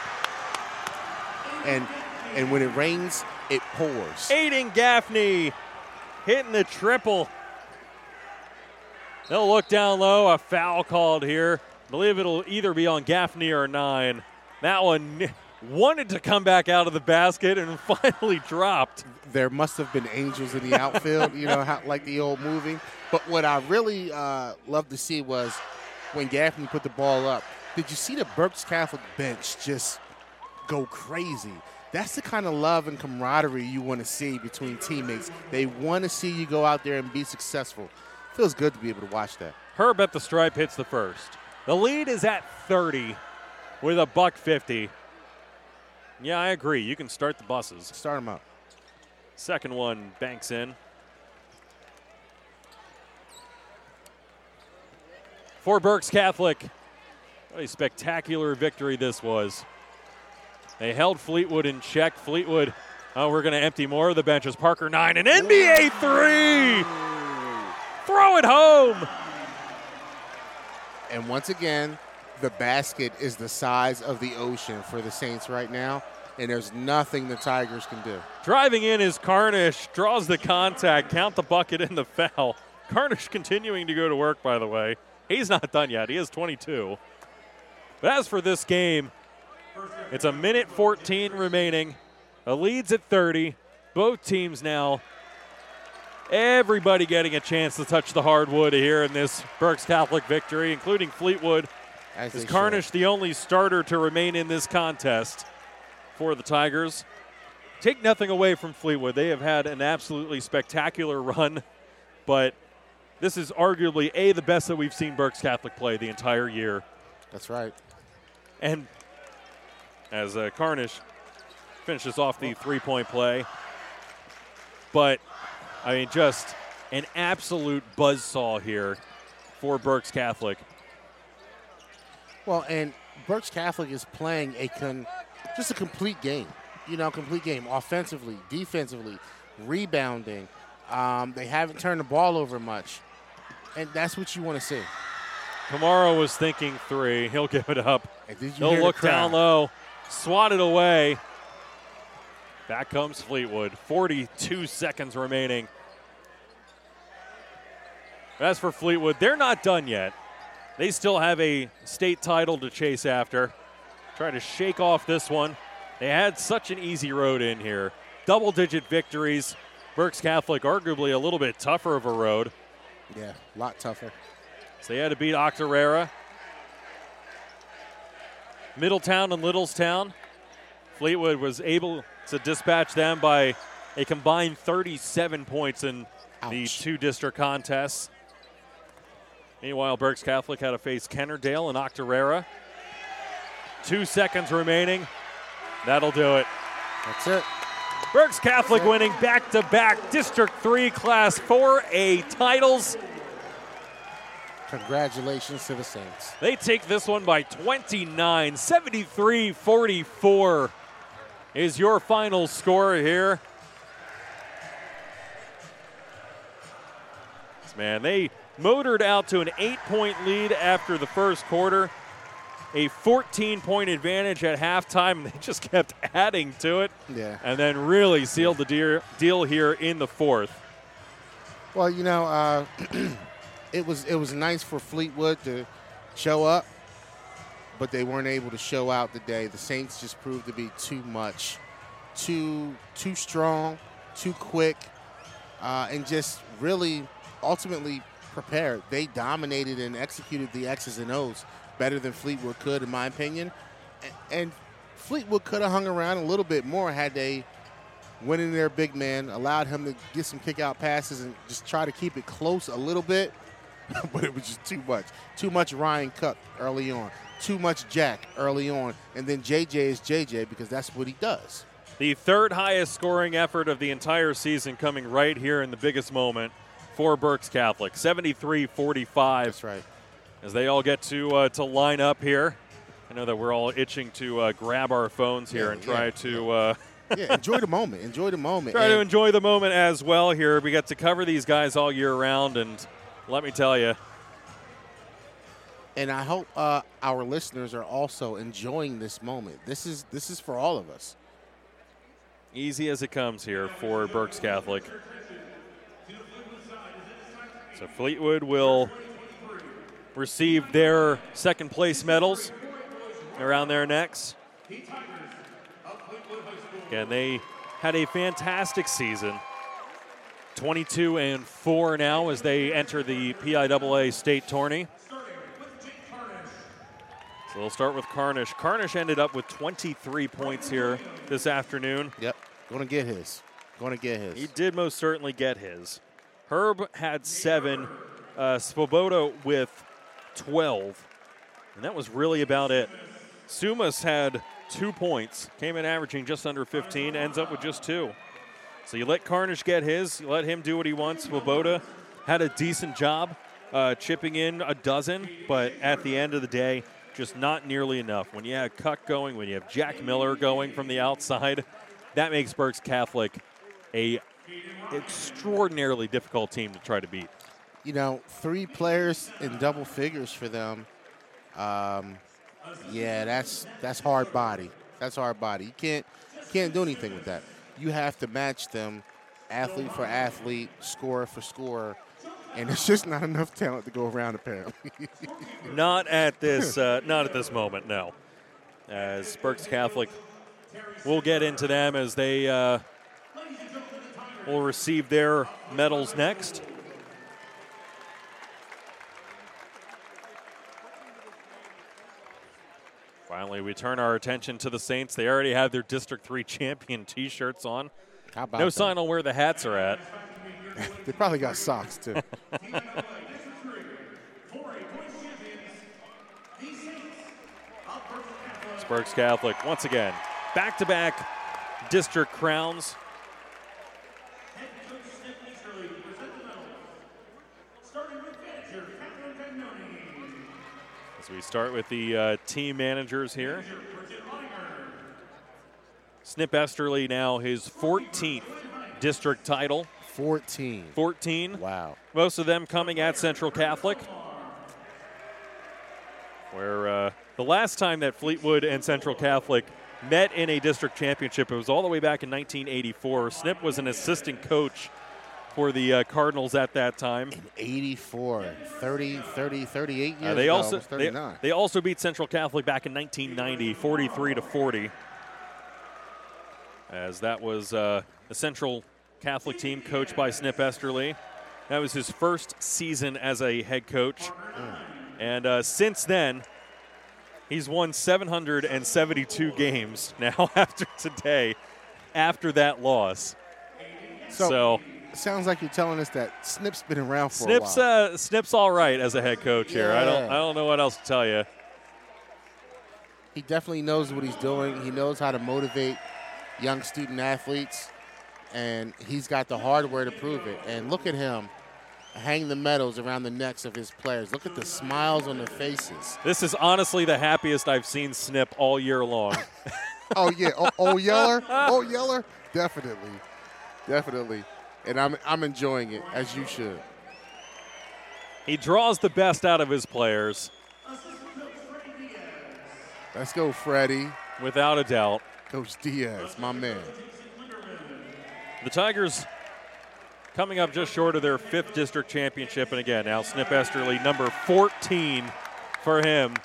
And when it rains, it pours. Aiden Gaffney hitting the triple. They'll look down low. A foul called here. I believe it'll either be on Gaffney or 9. That one wanted to come back out of the basket and finally dropped. There must have been angels in the outfield, you know, like the old movie. But what I really loved to see was when Gaffney put the ball up, did you see the Berks Catholic bench just go crazy? That's the kind of love and camaraderie you want to see between teammates. They want to see you go out there and be successful. Feels good to be able to watch that. Herb at the stripe hits the first. The lead is at 30 with $1.50. Yeah, I agree. You can start the buses. Start them up. Second one banks in. 4 Berks Catholic. What a spectacular victory this was. They held Fleetwood in check. Fleetwood, we're going to empty more of the benches. Parker 9, an NBA 3. Throw it home. And once again, the basket is the size of the ocean for the Saints right now, and there's nothing the Tigers can do. Driving in is Carnish, draws the contact, count the bucket and the foul. Carnish continuing to go to work, by the way. He's not done yet. He is 22. But as for this game, it's 1:14 remaining. The lead's at 30. Both teams now. Everybody getting a chance to touch the hardwood here in this Berks Catholic victory, including Fleetwood. Is Carnish the only starter to remain in this contest for the Tigers? Take nothing away from Fleetwood. They have had an absolutely spectacular run, but this is arguably, A, the best that we've seen Berks Catholic play the entire year. That's right. And as Carnish finishes off the three-point play, but I mean, just an absolute buzzsaw here for Berks Catholic. Well, and Berks Catholic is playing just a complete game. You know, complete game offensively, defensively, rebounding. They haven't turned the ball over much, and that's what you want to see. Kamara was thinking three. He'll give it up. He'll look down low, swatted away. Back comes Fleetwood. 42 seconds remaining. As for Fleetwood, they're not done yet. They still have a state title to chase after. Try to shake off this one. They had such an easy road in here. Double-digit victories. Berks Catholic arguably a little bit tougher of a road. Yeah, a lot tougher. So they had to beat Octorara, Middletown and Littlestown. Fleetwood was able to dispatch them by a combined 37 points in the two district contests. Meanwhile, Berks Catholic had to face Kennerdale and Octorara. 2 seconds remaining. That'll do it. That's it. Berks Catholic winning back-to-back District 3 Class 4A titles. Congratulations to the Saints. They take this one by 29. 73-44 is your final score here. Man, they motored out to an 8-point lead after the first quarter, a 14-point advantage at halftime, and they just kept adding to it, and then really sealed the deal here in the fourth. Well, you know, it was nice for Fleetwood to show up, but they weren't able to show out today. The Saints just proved to be too much, too strong, too quick, and just really ultimately prepared. They dominated and executed the X's and O's better than Fleetwood could, in my opinion. And Fleetwood could have hung around a little bit more had they went in their big man, allowed him to get some kick-out passes and just try to keep it close a little bit, but it was just too much. Too much Ryan Cuck early on. Too much Jack early on. And then J.J. is J.J. because that's what he does. The third highest scoring effort of the entire season coming right here in the biggest moment for Berks Catholic, 73-45. That's right. As they all get to line up here. I know that we're all itching to grab our phones here and try to enjoy the moment. Enjoy the moment. Try to enjoy the moment as well here. We got to cover these guys all year round, and let me tell you. And I hope our listeners are also enjoying this moment. This is for all of us. Easy as it comes here for Berks Catholic. So Fleetwood will receive their second place medals around their necks. Again, they had a fantastic season. 22-4 now as they enter the PIAA state tourney. So they'll start with Carnish. Carnish ended up with 23 points here this afternoon. Yep, going to get his. He did most certainly get his. Herb had 7, Svoboda with 12, and that was really about it. Sumas had 2 points, came in averaging just under 15, ends up with just 2. So you let Carnish get his, you let him do what he wants. Svoboda had a decent job chipping in a dozen, but at the end of the day, just not nearly enough. When you have Cuck going, when you have Jack Miller going from the outside, that makes Berks Catholic a extraordinarily difficult team to try to beat. You know, 3 players in double figures for them. That's hard body. You can't do anything with that. You have to match them athlete for athlete, scorer for scorer, and it's just not enough talent to go around apparently. not at this moment, no. As Berks Catholic, we'll get into them as they will receive their medals next. Finally, we turn our attention to the Saints. They already have their District 3 champion T-shirts on. How about no sign on where the hats are at. They probably got socks, too. Berks Catholic, once again, back-to-back district crowns. As we start with the team managers here. Snip Esterly now his 14th district title. 14. 14. Wow. Most of them coming at Central Catholic, where the last time that Fleetwood and Central Catholic met in a district championship, it was all the way back in 1984. Snip was an assistant coach for the Cardinals at that time. In 84, 38 years ago, almost 39. They also beat Central Catholic back in 1990, 43-40. As that was the Central Catholic team coached by Snip Esterly. That was his first season as a head coach. And since then, he's won 772 games now after today, after that loss. So sounds like you're telling us that Snip's been around for a while. Snip's all right as a head coach here. I don't know what else to tell you. He definitely knows what he's doing. He knows how to motivate young student athletes, and he's got the hardware to prove it. And look at him hang the medals around the necks of his players. Look at the smiles on their faces. This is honestly the happiest I've seen Snip all year long. Oh, yeah. Old Yeller? Old Yeller? Definitely. Definitely. And I'm enjoying it, as you should. He draws the best out of his players. Let's go, Freddie. Without a doubt. Coach Diaz, my man. The Tigers coming up just short of their 5th district championship. And again, now Snip Esterly, number 14 for him.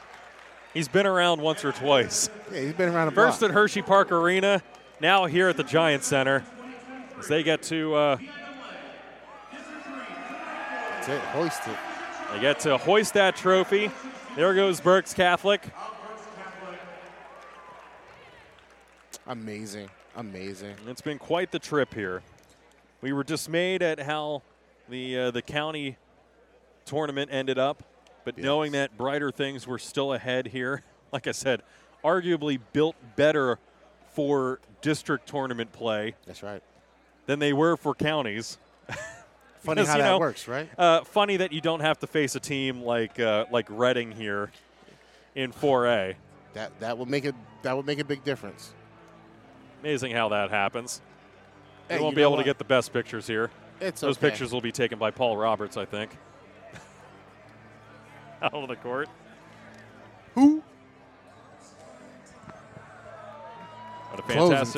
He's been around once or twice. Yeah, he's been around a block. First at Hershey Park Arena, now here at the Giant Center. As they get to hoist it. They get to hoist that trophy. There goes Berks Catholic. Amazing, amazing. It's been quite the trip here. We were dismayed at how the county tournament ended up, but knowing that brighter things were still ahead here, like I said, arguably built better for district tournament play. That's right. Than they were for counties. Funny because, how that works, right? Funny that you don't have to face a team like Reading here in 4A. That would make a big difference. Amazing how that happens. Hey, we won't be able to get the best pictures here. Those pictures will be taken by Paul Roberts, I think. Out of the court. Who? What a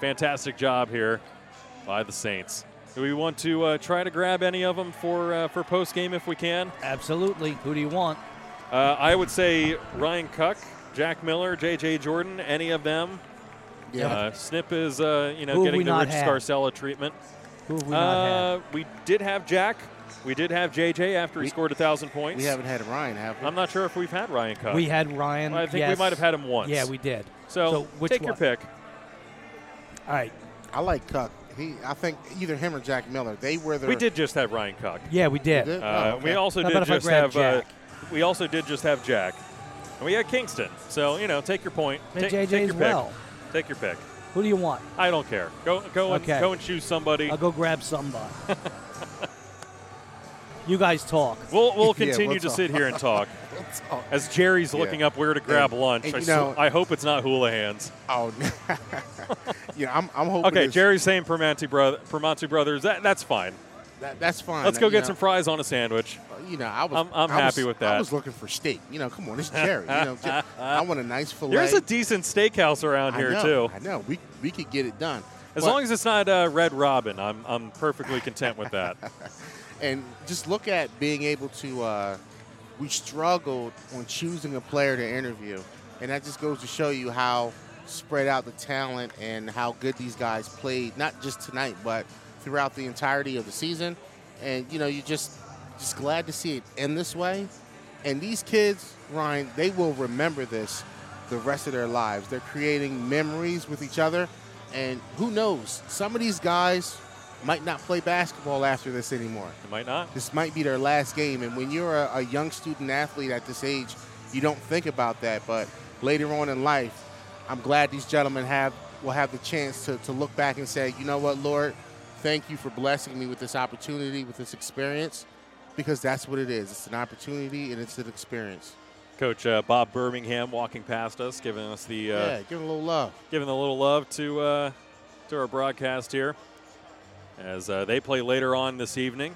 fantastic job here by the Saints. Do we want to try to grab any of them for post-game if we can? Absolutely. Who do you want? I would say Ryan Cuck, Jack Miller, J.J. Jordan, any of them. Yeah. Snip is, getting the Rich Scarcella treatment. Who have we not had? We did have Jack. We did have J.J. after he scored 1,000 points. We haven't had Ryan, have we? I'm not sure if we've had Ryan Cuck. We had Ryan, I think we might have had him once. Yeah, we did. So which take one? Your pick. All right. I like Cuck. I think either him or Jack Miller. They were the. We did just have Ryan Cuck. Yeah, we did. We also did just have Jack. We also did just have Jack. And we had Kingston. So, take your point. And J.J. as well. Take your pick. Who do you want? I don't care. Go and choose somebody. I'll go grab somebody. You guys talk. We'll continue to sit here and talk. As Jerry's looking up where to grab lunch. And, I hope it's not Houlihan's. Oh, no. I'm hoping. Okay, Jerry's saying Primanti Brothers. That's fine. That's fine. Let's go get some fries on a sandwich. I'm happy with that. I was looking for steak. Come on, it's Jerry. I want a nice fillet. There's a decent steakhouse around here too. I know. We could get it done. As long as it's not Red Robin, I'm perfectly content with that. And just look at being able to. We struggled on choosing a player to interview, and that just goes to show you how spread out the talent and how good these guys played. Not just tonight, but throughout the entirety of the season. And, you're just glad to see it end this way. And these kids, Ryan, they will remember this the rest of their lives. They're creating memories with each other. And who knows, some of these guys might not play basketball after this anymore. They might not. This might be their last game. And when you're a young student athlete at this age, you don't think about that. But later on in life, I'm glad these gentlemen will have the chance to look back and say, you know what, Lord, thank you for blessing me with this opportunity, with this experience, because that's what it is. It's an opportunity and it's an experience. Coach Bob Birmingham walking past us, giving us the giving a little love, to our broadcast here, as they play later on this evening.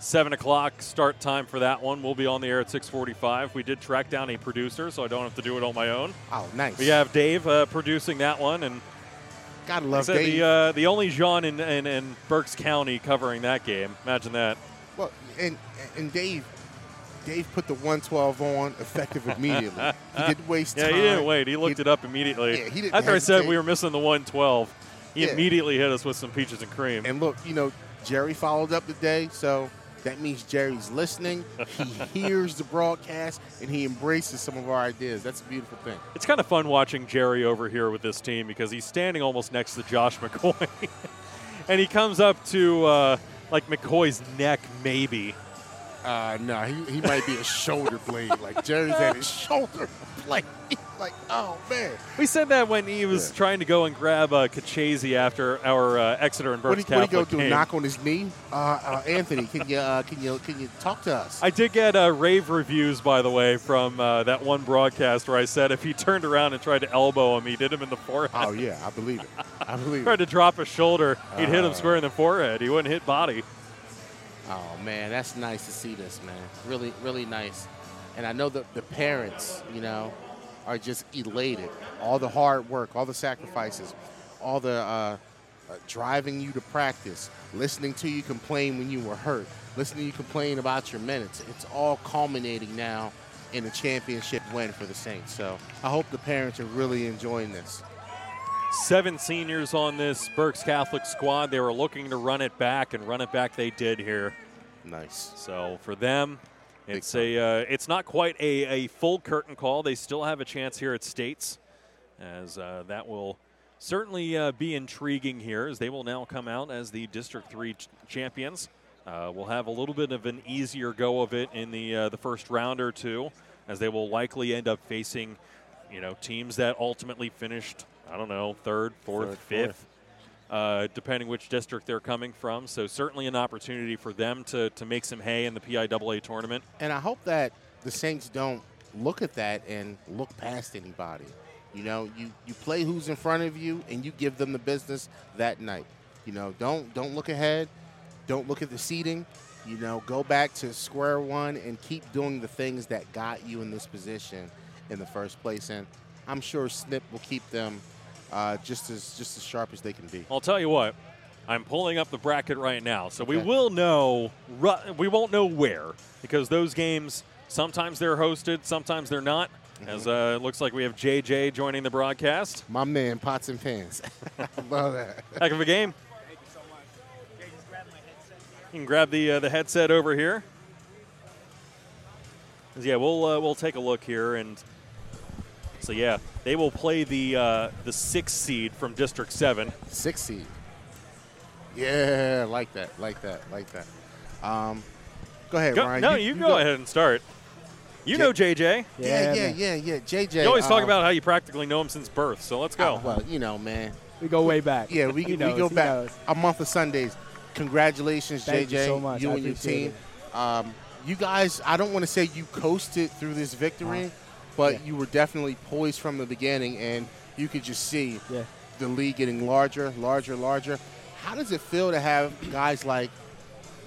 7 o'clock start time for that one. We'll be on the air at 6:45. We did track down a producer, so I don't have to do it on my own. Oh, nice. We have Dave producing that one, and gotta love Dave. The only Jean in Berks County covering that game. Imagine that. Well, and Dave put the 112 on effective immediately. He didn't waste time. Yeah, he didn't wait. He looked it up immediately. Yeah, he didn't after hesitate. I said we were missing the 112, he immediately hit us with some peaches and cream. And look, you know, Jerry followed up today, so that means Jerry's listening. He hears the broadcast, and he embraces some of our ideas. That's a beautiful thing. It's kind of fun watching Jerry over here with this team because he's standing almost next to Josh McCoy, and he comes up to, like, McCoy's neck maybe. No, he might be a shoulder blade. Like, Jerry's at his shoulder. Like, oh, man. We said that when he was trying to go and grab Cachese after our Exeter and Berks Catholic game. What did he go do, knock on his knee? Anthony, can you talk to us? I did get rave reviews, by the way, from that one broadcast where I said if he turned around and tried to elbow him, he'd hit him in the forehead. Oh, yeah, I believe it. I believe it. Tried to drop a shoulder, he'd hit him square in the forehead. He wouldn't hit body. Oh, man, that's nice to see this, man. Really, really nice. And I know that the parents, you know, are just elated. All the hard work, all the sacrifices, all the driving you to practice, listening to you complain when you were hurt, listening to you complain about your minutes. It's all culminating now in a championship win for the Saints. So I hope the parents are really enjoying this. 7 seniors on this Berks Catholic squad. They were looking to run it back, and run it back they did here. Nice. So for them, it's a it's not quite a full curtain call. They still have a chance here at States, as that will certainly be intriguing here, as they will now come out as the District 3 champions. We'll have a little bit of an easier go of it in the first round or two, as they will likely end up facing, you know, teams that ultimately finished, I don't know, third, fourth, fifth, depending which district they're coming from. So certainly an opportunity for them to make some hay in the PIAA tournament. And I hope that the Saints don't look at that and look past anybody. You know, you play who's in front of you, and you give them the business that night. You know, don't look ahead. Don't look at the seeding. You know, go back to square one and keep doing the things that got you in this position in the first place. And I'm sure Snip will keep them just as sharp as they can be. I'll tell you what, I'm pulling up the bracket right now, so we will know. We won't know where, because those games, sometimes they're hosted, sometimes they're not. As it looks like we have J.J. joining the broadcast. My man, Pots and Pans. Love that. Heck of a game. Thank you so much. Okay, just grab my headset here. You can grab the headset over here. Yeah, we'll take a look here. And so, yeah, they will play the 6th seed from District 7. 6th seed. Yeah, like that. Go ahead, Ryan. No, you go ahead and start. You know JJ. Yeah. JJ. You always talk about how you practically know him since birth, so let's go. Well, you know, man. We go way back. Yeah, we go back a month of Sundays. Congratulations, JJ. Thank you so much. You and your team. You guys, I don't want to say you coasted through this victory, but you were definitely poised from the beginning, and you could just see the league getting larger. How does it feel to have guys like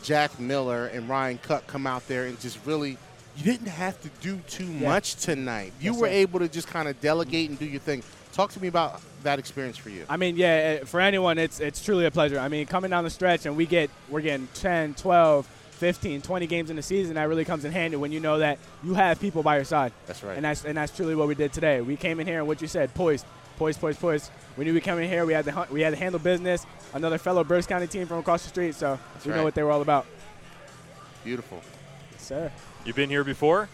Jack Miller and Ryan Cuck come out there and just really, you didn't have to do too much tonight. You were able to just kind of delegate and do your thing. Talk to me about that experience for you. I mean, yeah, for anyone, it's truly a pleasure. I mean, coming down the stretch and we're getting 10, 12, 15, 20 games in the season, that really comes in handy when you know that you have people by your side. That's right. And that's truly what we did today. We came in here, and what you said, poised. We knew we came in here. We had to handle business. Another fellow Berks County team from across the street, so we know what they were all about. Beautiful. Yes, sir. You've been here before?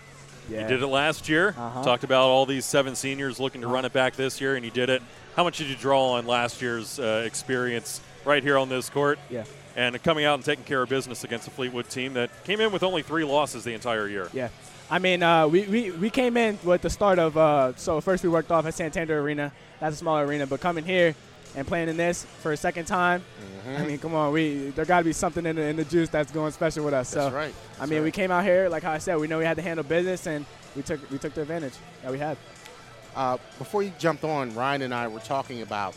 Yeah. You did it last year. Talked about all these 7 seniors looking to run it back this year, and you did it. How much did you draw on last year's experience right here on this court? Yeah. And coming out and taking care of business against the Fleetwood team that came in with only 3 losses the entire year. Yeah. I mean, we came in with the start of, so first we worked off at Santander Arena. That's a smaller arena. But coming here, and playing in this for a second time, I mean, come on, there got to be something in the juice that's going special with us. That's right. That's right. We came out here, like how I said, we know we had to handle business, and we took the advantage that we had. Before you jumped on, Ryan and I were talking about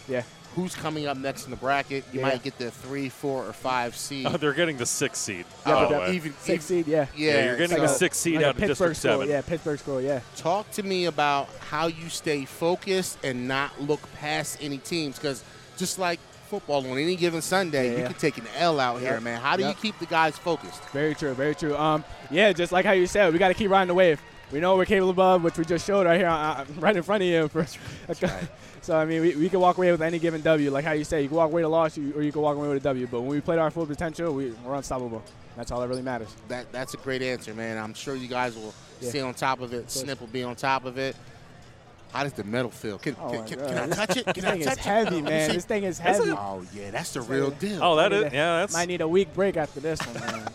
who's coming up next in the bracket. You might get the 3, 4, or 5 seed. Oh, they're getting the 6 seed. Yeah, even 6 seed, yeah, you're getting a 6 seed out of District 7. Yeah, Pittsburgh school, yeah. Talk to me about how you stay focused and not look past any teams, because just like football on any given Sunday, you could take an L out here, man. How do you keep the guys focused? Very true, very true. Yeah, just like how you said, we got to keep riding the wave. We know we're capable of, which we just showed right here, right in front of you. Right. So, I mean, we can walk away with any given W. Like how you say, you can walk away with a loss or you can walk away with a W. But when we played our full potential, we're unstoppable. That's all that really matters. That's a great answer, man. I'm sure you guys will stay on top of it. Snip will be on top of it. How does the metal feel? Can I touch it? This thing is heavy, man. This thing is heavy. Oh, yeah, that's the real deal. Oh, that is. Yeah, that's. Might need a week break after this one, man.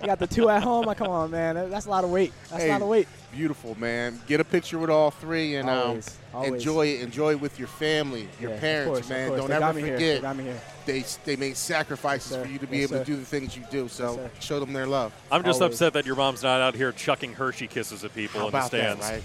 I got the 2 at home. Come on, man. That's a lot of weight. That's a lot of weight. Beautiful, man. Get a picture with all 3 and always. Enjoy it. Enjoy it with your family, your parents, man. Don't ever forget. They made sacrifices for you to be able to do the things you do. So show them their love. I'm just upset that your mom's not out here chucking Hershey kisses at people in the stands. That, right?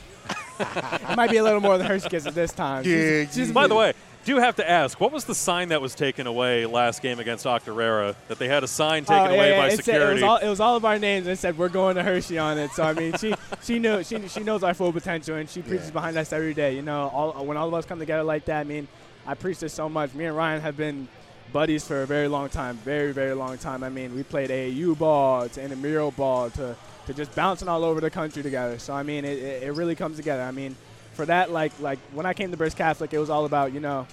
It might be a little more than Hershey kisses this time. Yeah, by the way, do have to ask, what was the sign that was taken away last game against Octorara? That they had a sign taken away by security. It was all of our names, and it said we're going to Hershey on it. So I mean, she knows our full potential, and she preaches behind us every day. You know, when all of us come together like that, I mean, I preach this so much. Me and Ryan have been buddies for a very long time, very, very long time. I mean, we played AAU ball to intramural ball to just bouncing all over the country together. So, I mean, it really comes together. I mean, for that, like when I came to Berks Catholic, it was all about, you know,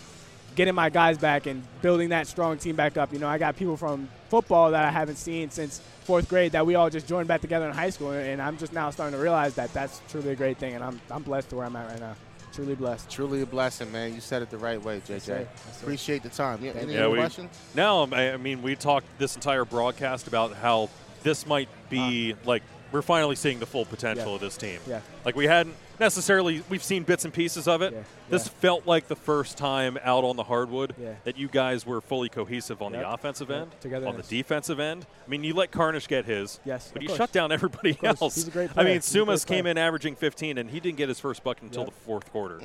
getting my guys back and building that strong team back up. You know, I got people from football that I haven't seen since 4th grade that we all just joined back together in high school, and I'm just now starting to realize that that's truly a great thing, and I'm blessed to where I'm at right now. Truly blessed. Truly a blessing, man. You said it the right way, JJ. That's Appreciate the time. Any other questions? No, I mean, we talked this entire broadcast about how this might be, like, we're finally seeing the full potential of this team. Yeah. Like, we hadn't necessarily, we've seen bits and pieces of it. Yeah. This felt like the first time out on the hardwood that you guys were fully cohesive on the offensive end, on the defensive end. I mean, you let Carnish get his, but you shut down everybody else. He's a great player. I mean, Sumas came in averaging 15, and he didn't get his first bucket until the 4th quarter.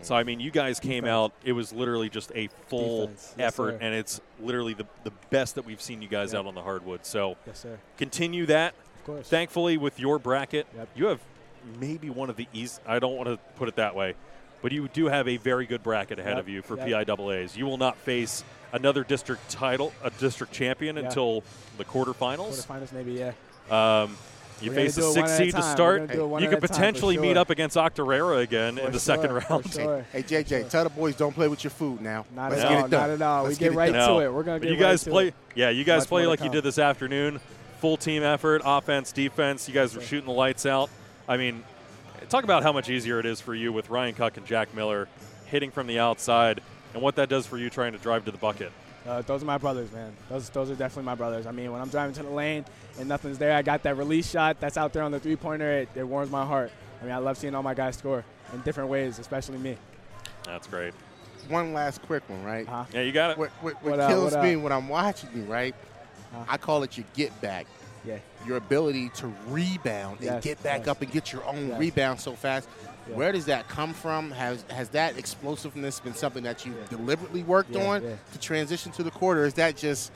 So, I mean, you guys came out. It was literally just a full effort, and it's literally the best that we've seen you guys out on the hardwood. So continue that. Course. Thankfully, with your bracket, you have maybe one of the easiest. I don't want to put it that way, but you do have a very good bracket ahead of you for PIAAs. You will not face another district title, a district champion, until the quarterfinals. Quarterfinals, maybe, you face a 6 seed to start. You could potentially meet up against Octorara again in the second round. Hey, JJ, tell the boys don't play with your food now. Let's get it done. Not at all. We get right to it. We're going to get right to it. Yeah, you guys play like you did this afternoon. Full team effort, offense, defense. You guys were shooting the lights out. I mean, talk about how much easier it is for you with Ryan Cuck and Jack Miller hitting from the outside and what that does for you trying to drive to the bucket. Those are my brothers, man. Those are definitely my brothers. I mean, when I'm driving to the lane and nothing's there, I got that release shot that's out there on the three-pointer. It warms my heart. I mean, I love seeing all my guys score in different ways, especially me. That's great. One last quick one, right? Uh-huh. Yeah, you got it. What kills me when I'm watching you, right? I call it your get back, your ability to rebound and get back up and get your own rebound so fast. Where does that come from? Has that explosiveness been something that you deliberately worked on to transition to the court, or is that just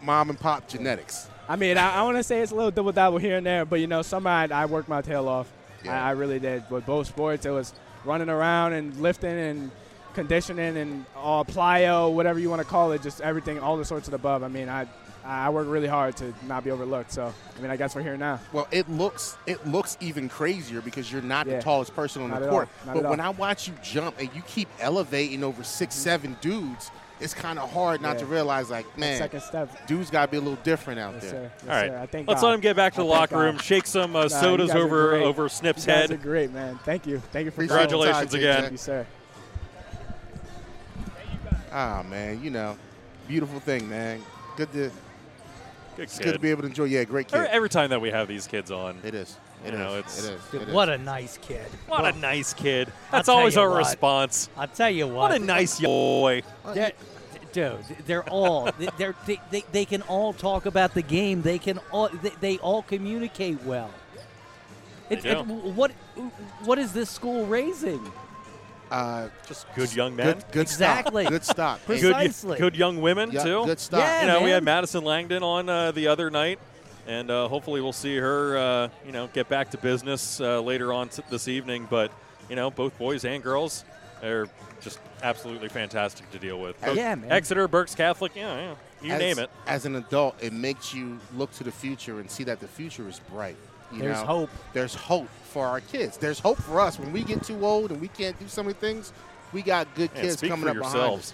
mom and pop genetics? I mean, I want to say it's a little double-double here and there, but, you know, somehow I worked my tail off. I really did. With both sports, it was running around and lifting and conditioning and all plyo, whatever you want to call it, just everything, all the sorts of the above. I mean, I work really hard to not be overlooked, so I mean, I guess we're here now. Well, it looks even crazier because you're not the tallest person on the court. But when I watch you jump and you keep elevating over 6'7" dudes, it's kind of hard not to realize, like, man, second step. Dudes got to be a little different out there. Yes, all right, let's let him get back to the locker room, shake some sodas over Snip's head. You guys are great, man. Thank you. Thank you for congratulations again. Thank you, sir. Ah, man, you know, beautiful thing, man. Good to It's good to be able to enjoy. Yeah, great kid. Every time that we have these kids on. It is. What a nice kid. What a nice kid. That's always our response. I'll tell you what. What a nice young boy. Dude, they can all talk about the game. They can all they all communicate well. What is this school raising? Just good young men. Good exactly. Good stock. Precisely. Good young women, too. Good stock. Yeah, we had Madison Langdon on the other night, and hopefully we'll see her, get back to business later on this evening. But, both boys and girls are just absolutely fantastic to deal with. Man. Exeter, Berks Catholic, you name it. As an adult, it makes you look to the future and see that the future is bright. There's hope. There's hope for our kids. There's hope for us. When we get too old and we can't do so many things, we got good kids coming up behind us.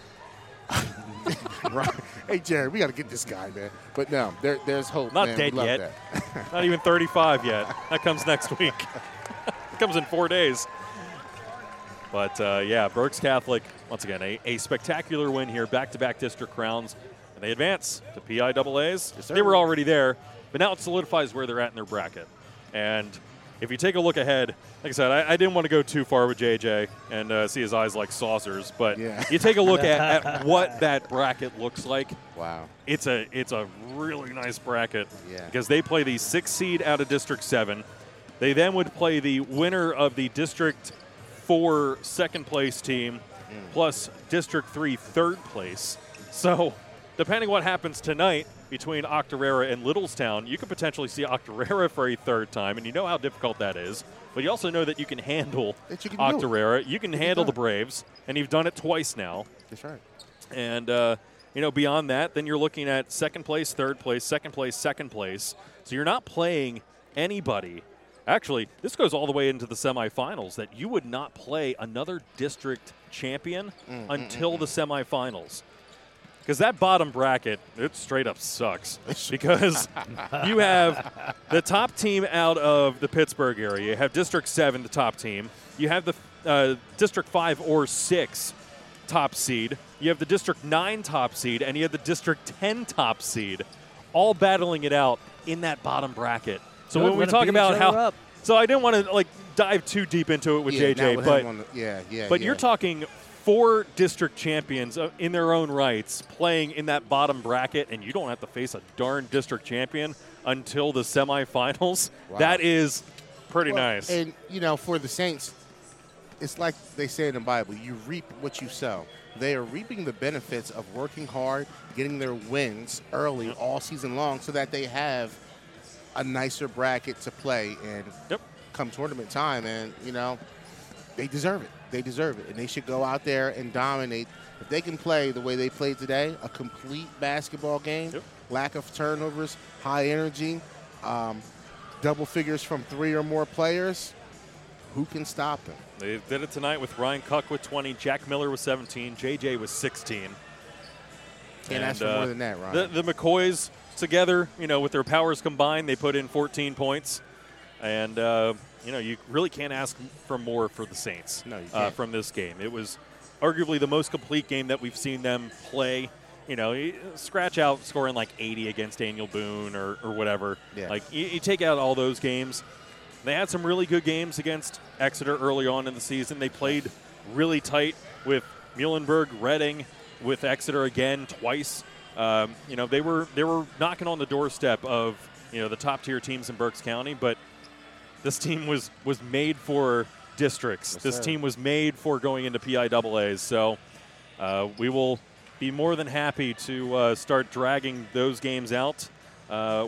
Right. Hey, Jerry, we got to get this guy, man. But no, there's hope. Not dead yet. Not even 35 yet. That comes next week. It comes in 4 days. But, Berks Catholic, once again, a spectacular win here, back-to-back district rounds. And they advance to PIAAs. Yes, they were already there, but now it solidifies where they're at in their bracket. And if you take a look ahead, like I said, I didn't want to go too far with JJ and see his eyes like saucers, but you take a look at what that bracket looks like. Wow. It's a really nice bracket because they play the 6th seed out of District 7. They then would play the winner of the District 4 second place team plus District 3 third place. So depending what happens tonight, between Octorara and Littlestown, you could potentially see Octorara for a third time, and you know how difficult that is. But you also know that you can handle Octorara. You can handle the Braves, and you've done it twice now. That's right. And, beyond that, then you're looking at second place, third place, second place, second place. So you're not playing anybody. Actually, this goes all the way into the semifinals, that you would not play another district champion until the semifinals. Because that bottom bracket, it straight up sucks. Because you have the top team out of the Pittsburgh area. You have District 7, the top team. You have the District 5 or 6 top seed. You have the District 9 top seed. And you have the District 10 top seed. All battling it out in that bottom bracket. So when we talk about how – so I didn't want to, dive too deep into it with JJ. But you're talking – 4 district champions in their own rights playing in that bottom bracket, and you don't have to face a darn district champion until the semifinals. Wow. That is pretty nice. And, for the Saints, it's like they say in the Bible, you reap what you sow. They are reaping the benefits of working hard, getting their wins early all season long so that they have a nicer bracket to play in come tournament time, and, they deserve it. They deserve it, and they should go out there and dominate. If they can play the way they played today, a complete basketball game, lack of turnovers, high energy, double figures from 3 or more players, who can stop them? They did it tonight with Ryan Cuck with 20, Jack Miller with 17, JJ with 16. Can't ask for more than that, Ryan. The McCoys together, with their powers combined, they put in 14 points. And, you really can't ask for more for the Saints from this game. It was arguably the most complete game that we've seen them play. Scratch out scoring like 80 against Daniel Boone or whatever. Yeah. You take out all those games. They had some really good games against Exeter early on in the season. They played really tight with Muhlenberg, Reading, with Exeter again twice. They were knocking on the doorstep of, the top-tier teams in Berks County, but this team was made for districts. Yes, this team was made for going into PIAAs. So we will be more than happy to start dragging those games out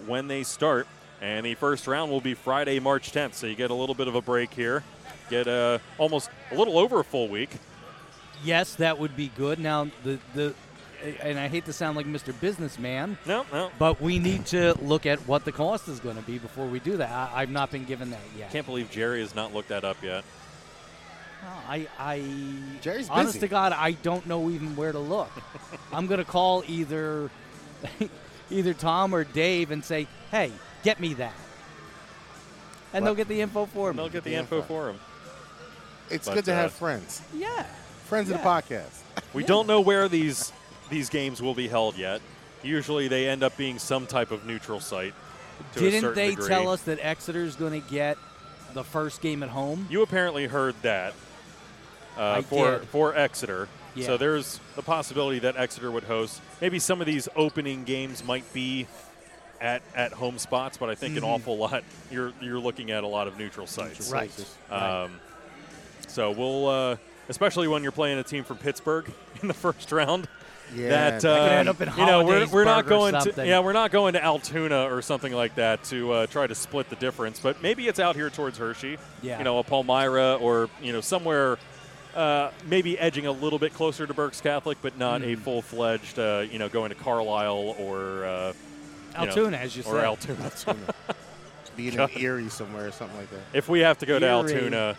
when they start. And the first round will be Friday, March 10th. So you get a little bit of a break here. Get almost a little over a full week. Yes, that would be good. Now, and I hate to sound like Mr. Businessman, no. But we need to look at what the cost is going to be before we do that. I've not been given that yet. Can't believe Jerry has not looked that up yet. Jerry's busy. Honest to God, I don't know even where to look. I'm going to call either Tom or Dave and say, hey, get me that. And they'll get the info for him. It's good to have friends. Yeah. Friends of the podcast. We don't know where these games will be held yet. usually they end up being some type of neutral site. Didn't they tell us that Exeter's going to get the first game at home? You apparently heard that for Exeter. Yeah. So there's the possibility that Exeter would host. Maybe some of these opening games might be at home spots, but I think an awful lot you're looking at a lot of neutral sites. Right. So we'll especially when you're playing a team from Pittsburgh in the first round. Yeah, that could end up in we're not going to Altoona or something like that to try to split the difference. But maybe it's out here towards Hershey, a Palmyra or somewhere maybe edging a little bit closer to Berks Catholic, but not a full-fledged going to Carlisle or Altoona, as you said, or Altoona. Be in Erie somewhere or something like that. If we have to go to Altoona,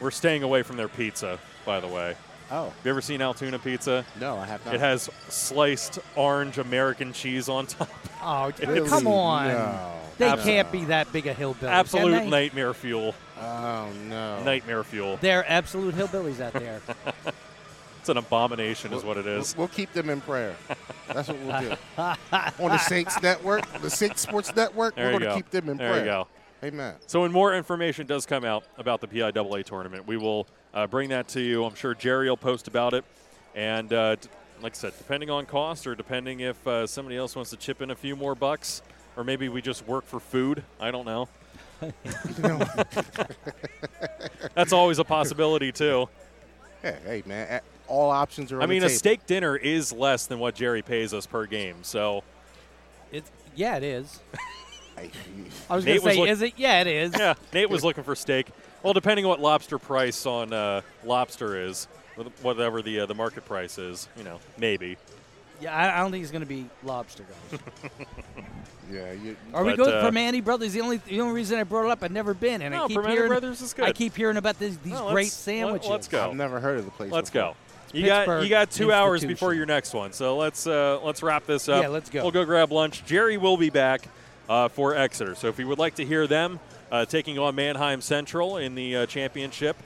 we're staying away from their pizza, by the way. Oh. Have you ever seen Altoona pizza? No, I have not. It has sliced orange American cheese on top. Oh, really? Come on. No. They can't be that big a hillbilly. Absolute nightmare fuel. Oh, no. Nightmare fuel. They're absolute hillbillies out there. It's an abomination is what it is. We'll keep them in prayer. That's what we'll do. On the Saints Network, the Saints Sports Network, there we're going to keep them in prayer. There you go. Amen. So when more information does come out about the PIAA tournament, we will bring that to you. I'm sure Jerry will post about it. And like I said, depending on cost or depending if somebody else wants to chip in a few more bucks, or maybe we just work for food. I don't know. That's always a possibility, too. Yeah, hey, man, all options are on the table. A steak dinner is less than what Jerry pays us per game. So, it is. I was going to say, is it? Yeah, it is. Yeah, Nate was looking for steak. Well, depending on what lobster price on lobster is, whatever the market price is, maybe. Yeah, I don't think it's going to be lobster, guys. Yeah. We going for Primanti Brothers? The only reason I brought it up, I've never been, and I keep hearing about these great sandwiches. Let's go. I've never heard of the place. Let's go. You got 2 hours before your next one, so let's wrap this up. Yeah, let's go. We'll go grab lunch. Jerry will be back for Exeter, so if you would like to hear them taking on Mannheim Central in the championship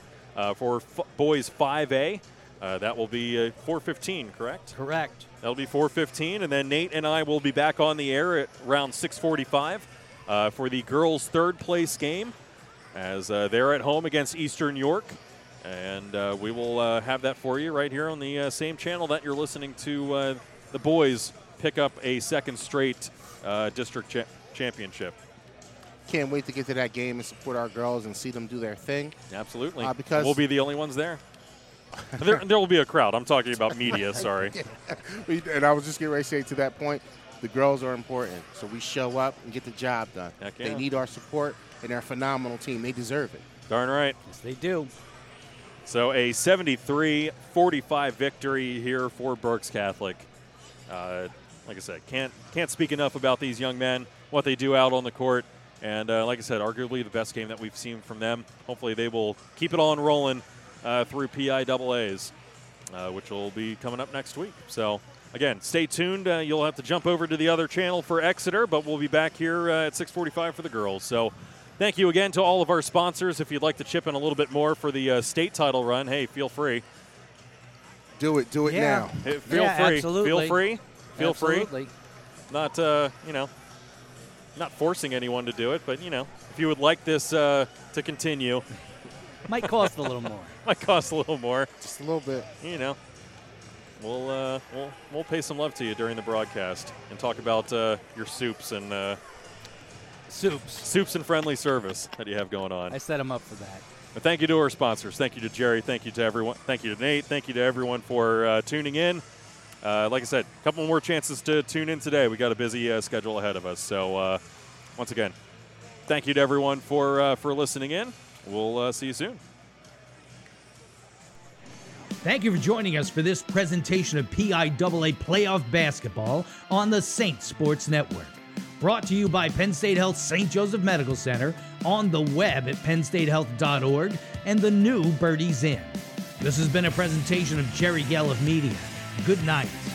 for boys 5A. That will be 4:15, correct? Correct. That'll be 4:15, and then Nate and I will be back on the air at around 6:45 for the girls' third-place game as they're at home against Eastern York. And we will have that for you right here on the same channel that you're listening to the boys pick up a second straight district championship. Can't wait to get to that game and support our girls and see them do their thing. Absolutely. Because we'll be the only ones there. There will be a crowd. I'm talking about media, sorry. And I was just getting ready to say to that point, the girls are important. So we show up and get the job done. Yeah. They need our support, and they're a phenomenal team. They deserve it. Darn right. Yes, they do. So a 73-45 victory here for Berks Catholic. Like I said, can't speak enough about these young men, what they do out on the court. And like I said, arguably the best game that we've seen from them. Hopefully they will keep it on rolling through PIAAs, which will be coming up next week. So, again, stay tuned. You'll have to jump over to the other channel for Exeter, but we'll be back here at 6:45 for the girls. So thank you again to all of our sponsors. If you'd like to chip in a little bit more for the state title run, hey, feel free. Do it now. Feel free. Absolutely. Feel free. Not, not forcing anyone to do it, but, if you would like this to continue. Might cost a little more. Just a little bit. We'll pay some love to you during the broadcast and talk about your soups and soups and friendly service that you have going on. I set them up for that. But thank you to our sponsors. Thank you to Jerry. Thank you to everyone. Thank you to Nate. Thank you to everyone for tuning in. Like I said, a couple more chances to tune in today. We got a busy schedule ahead of us. So once again, thank you to everyone for listening in. We'll see you soon. Thank you for joining us for this presentation of PIAA Playoff Basketball on the Saints Sports Network. Brought to you by Penn State Health St. Joseph Medical Center, on the web at pennstatehealth.org, and the new Birdies Inn. This has been a presentation of Jerry Gell of Media. Good night.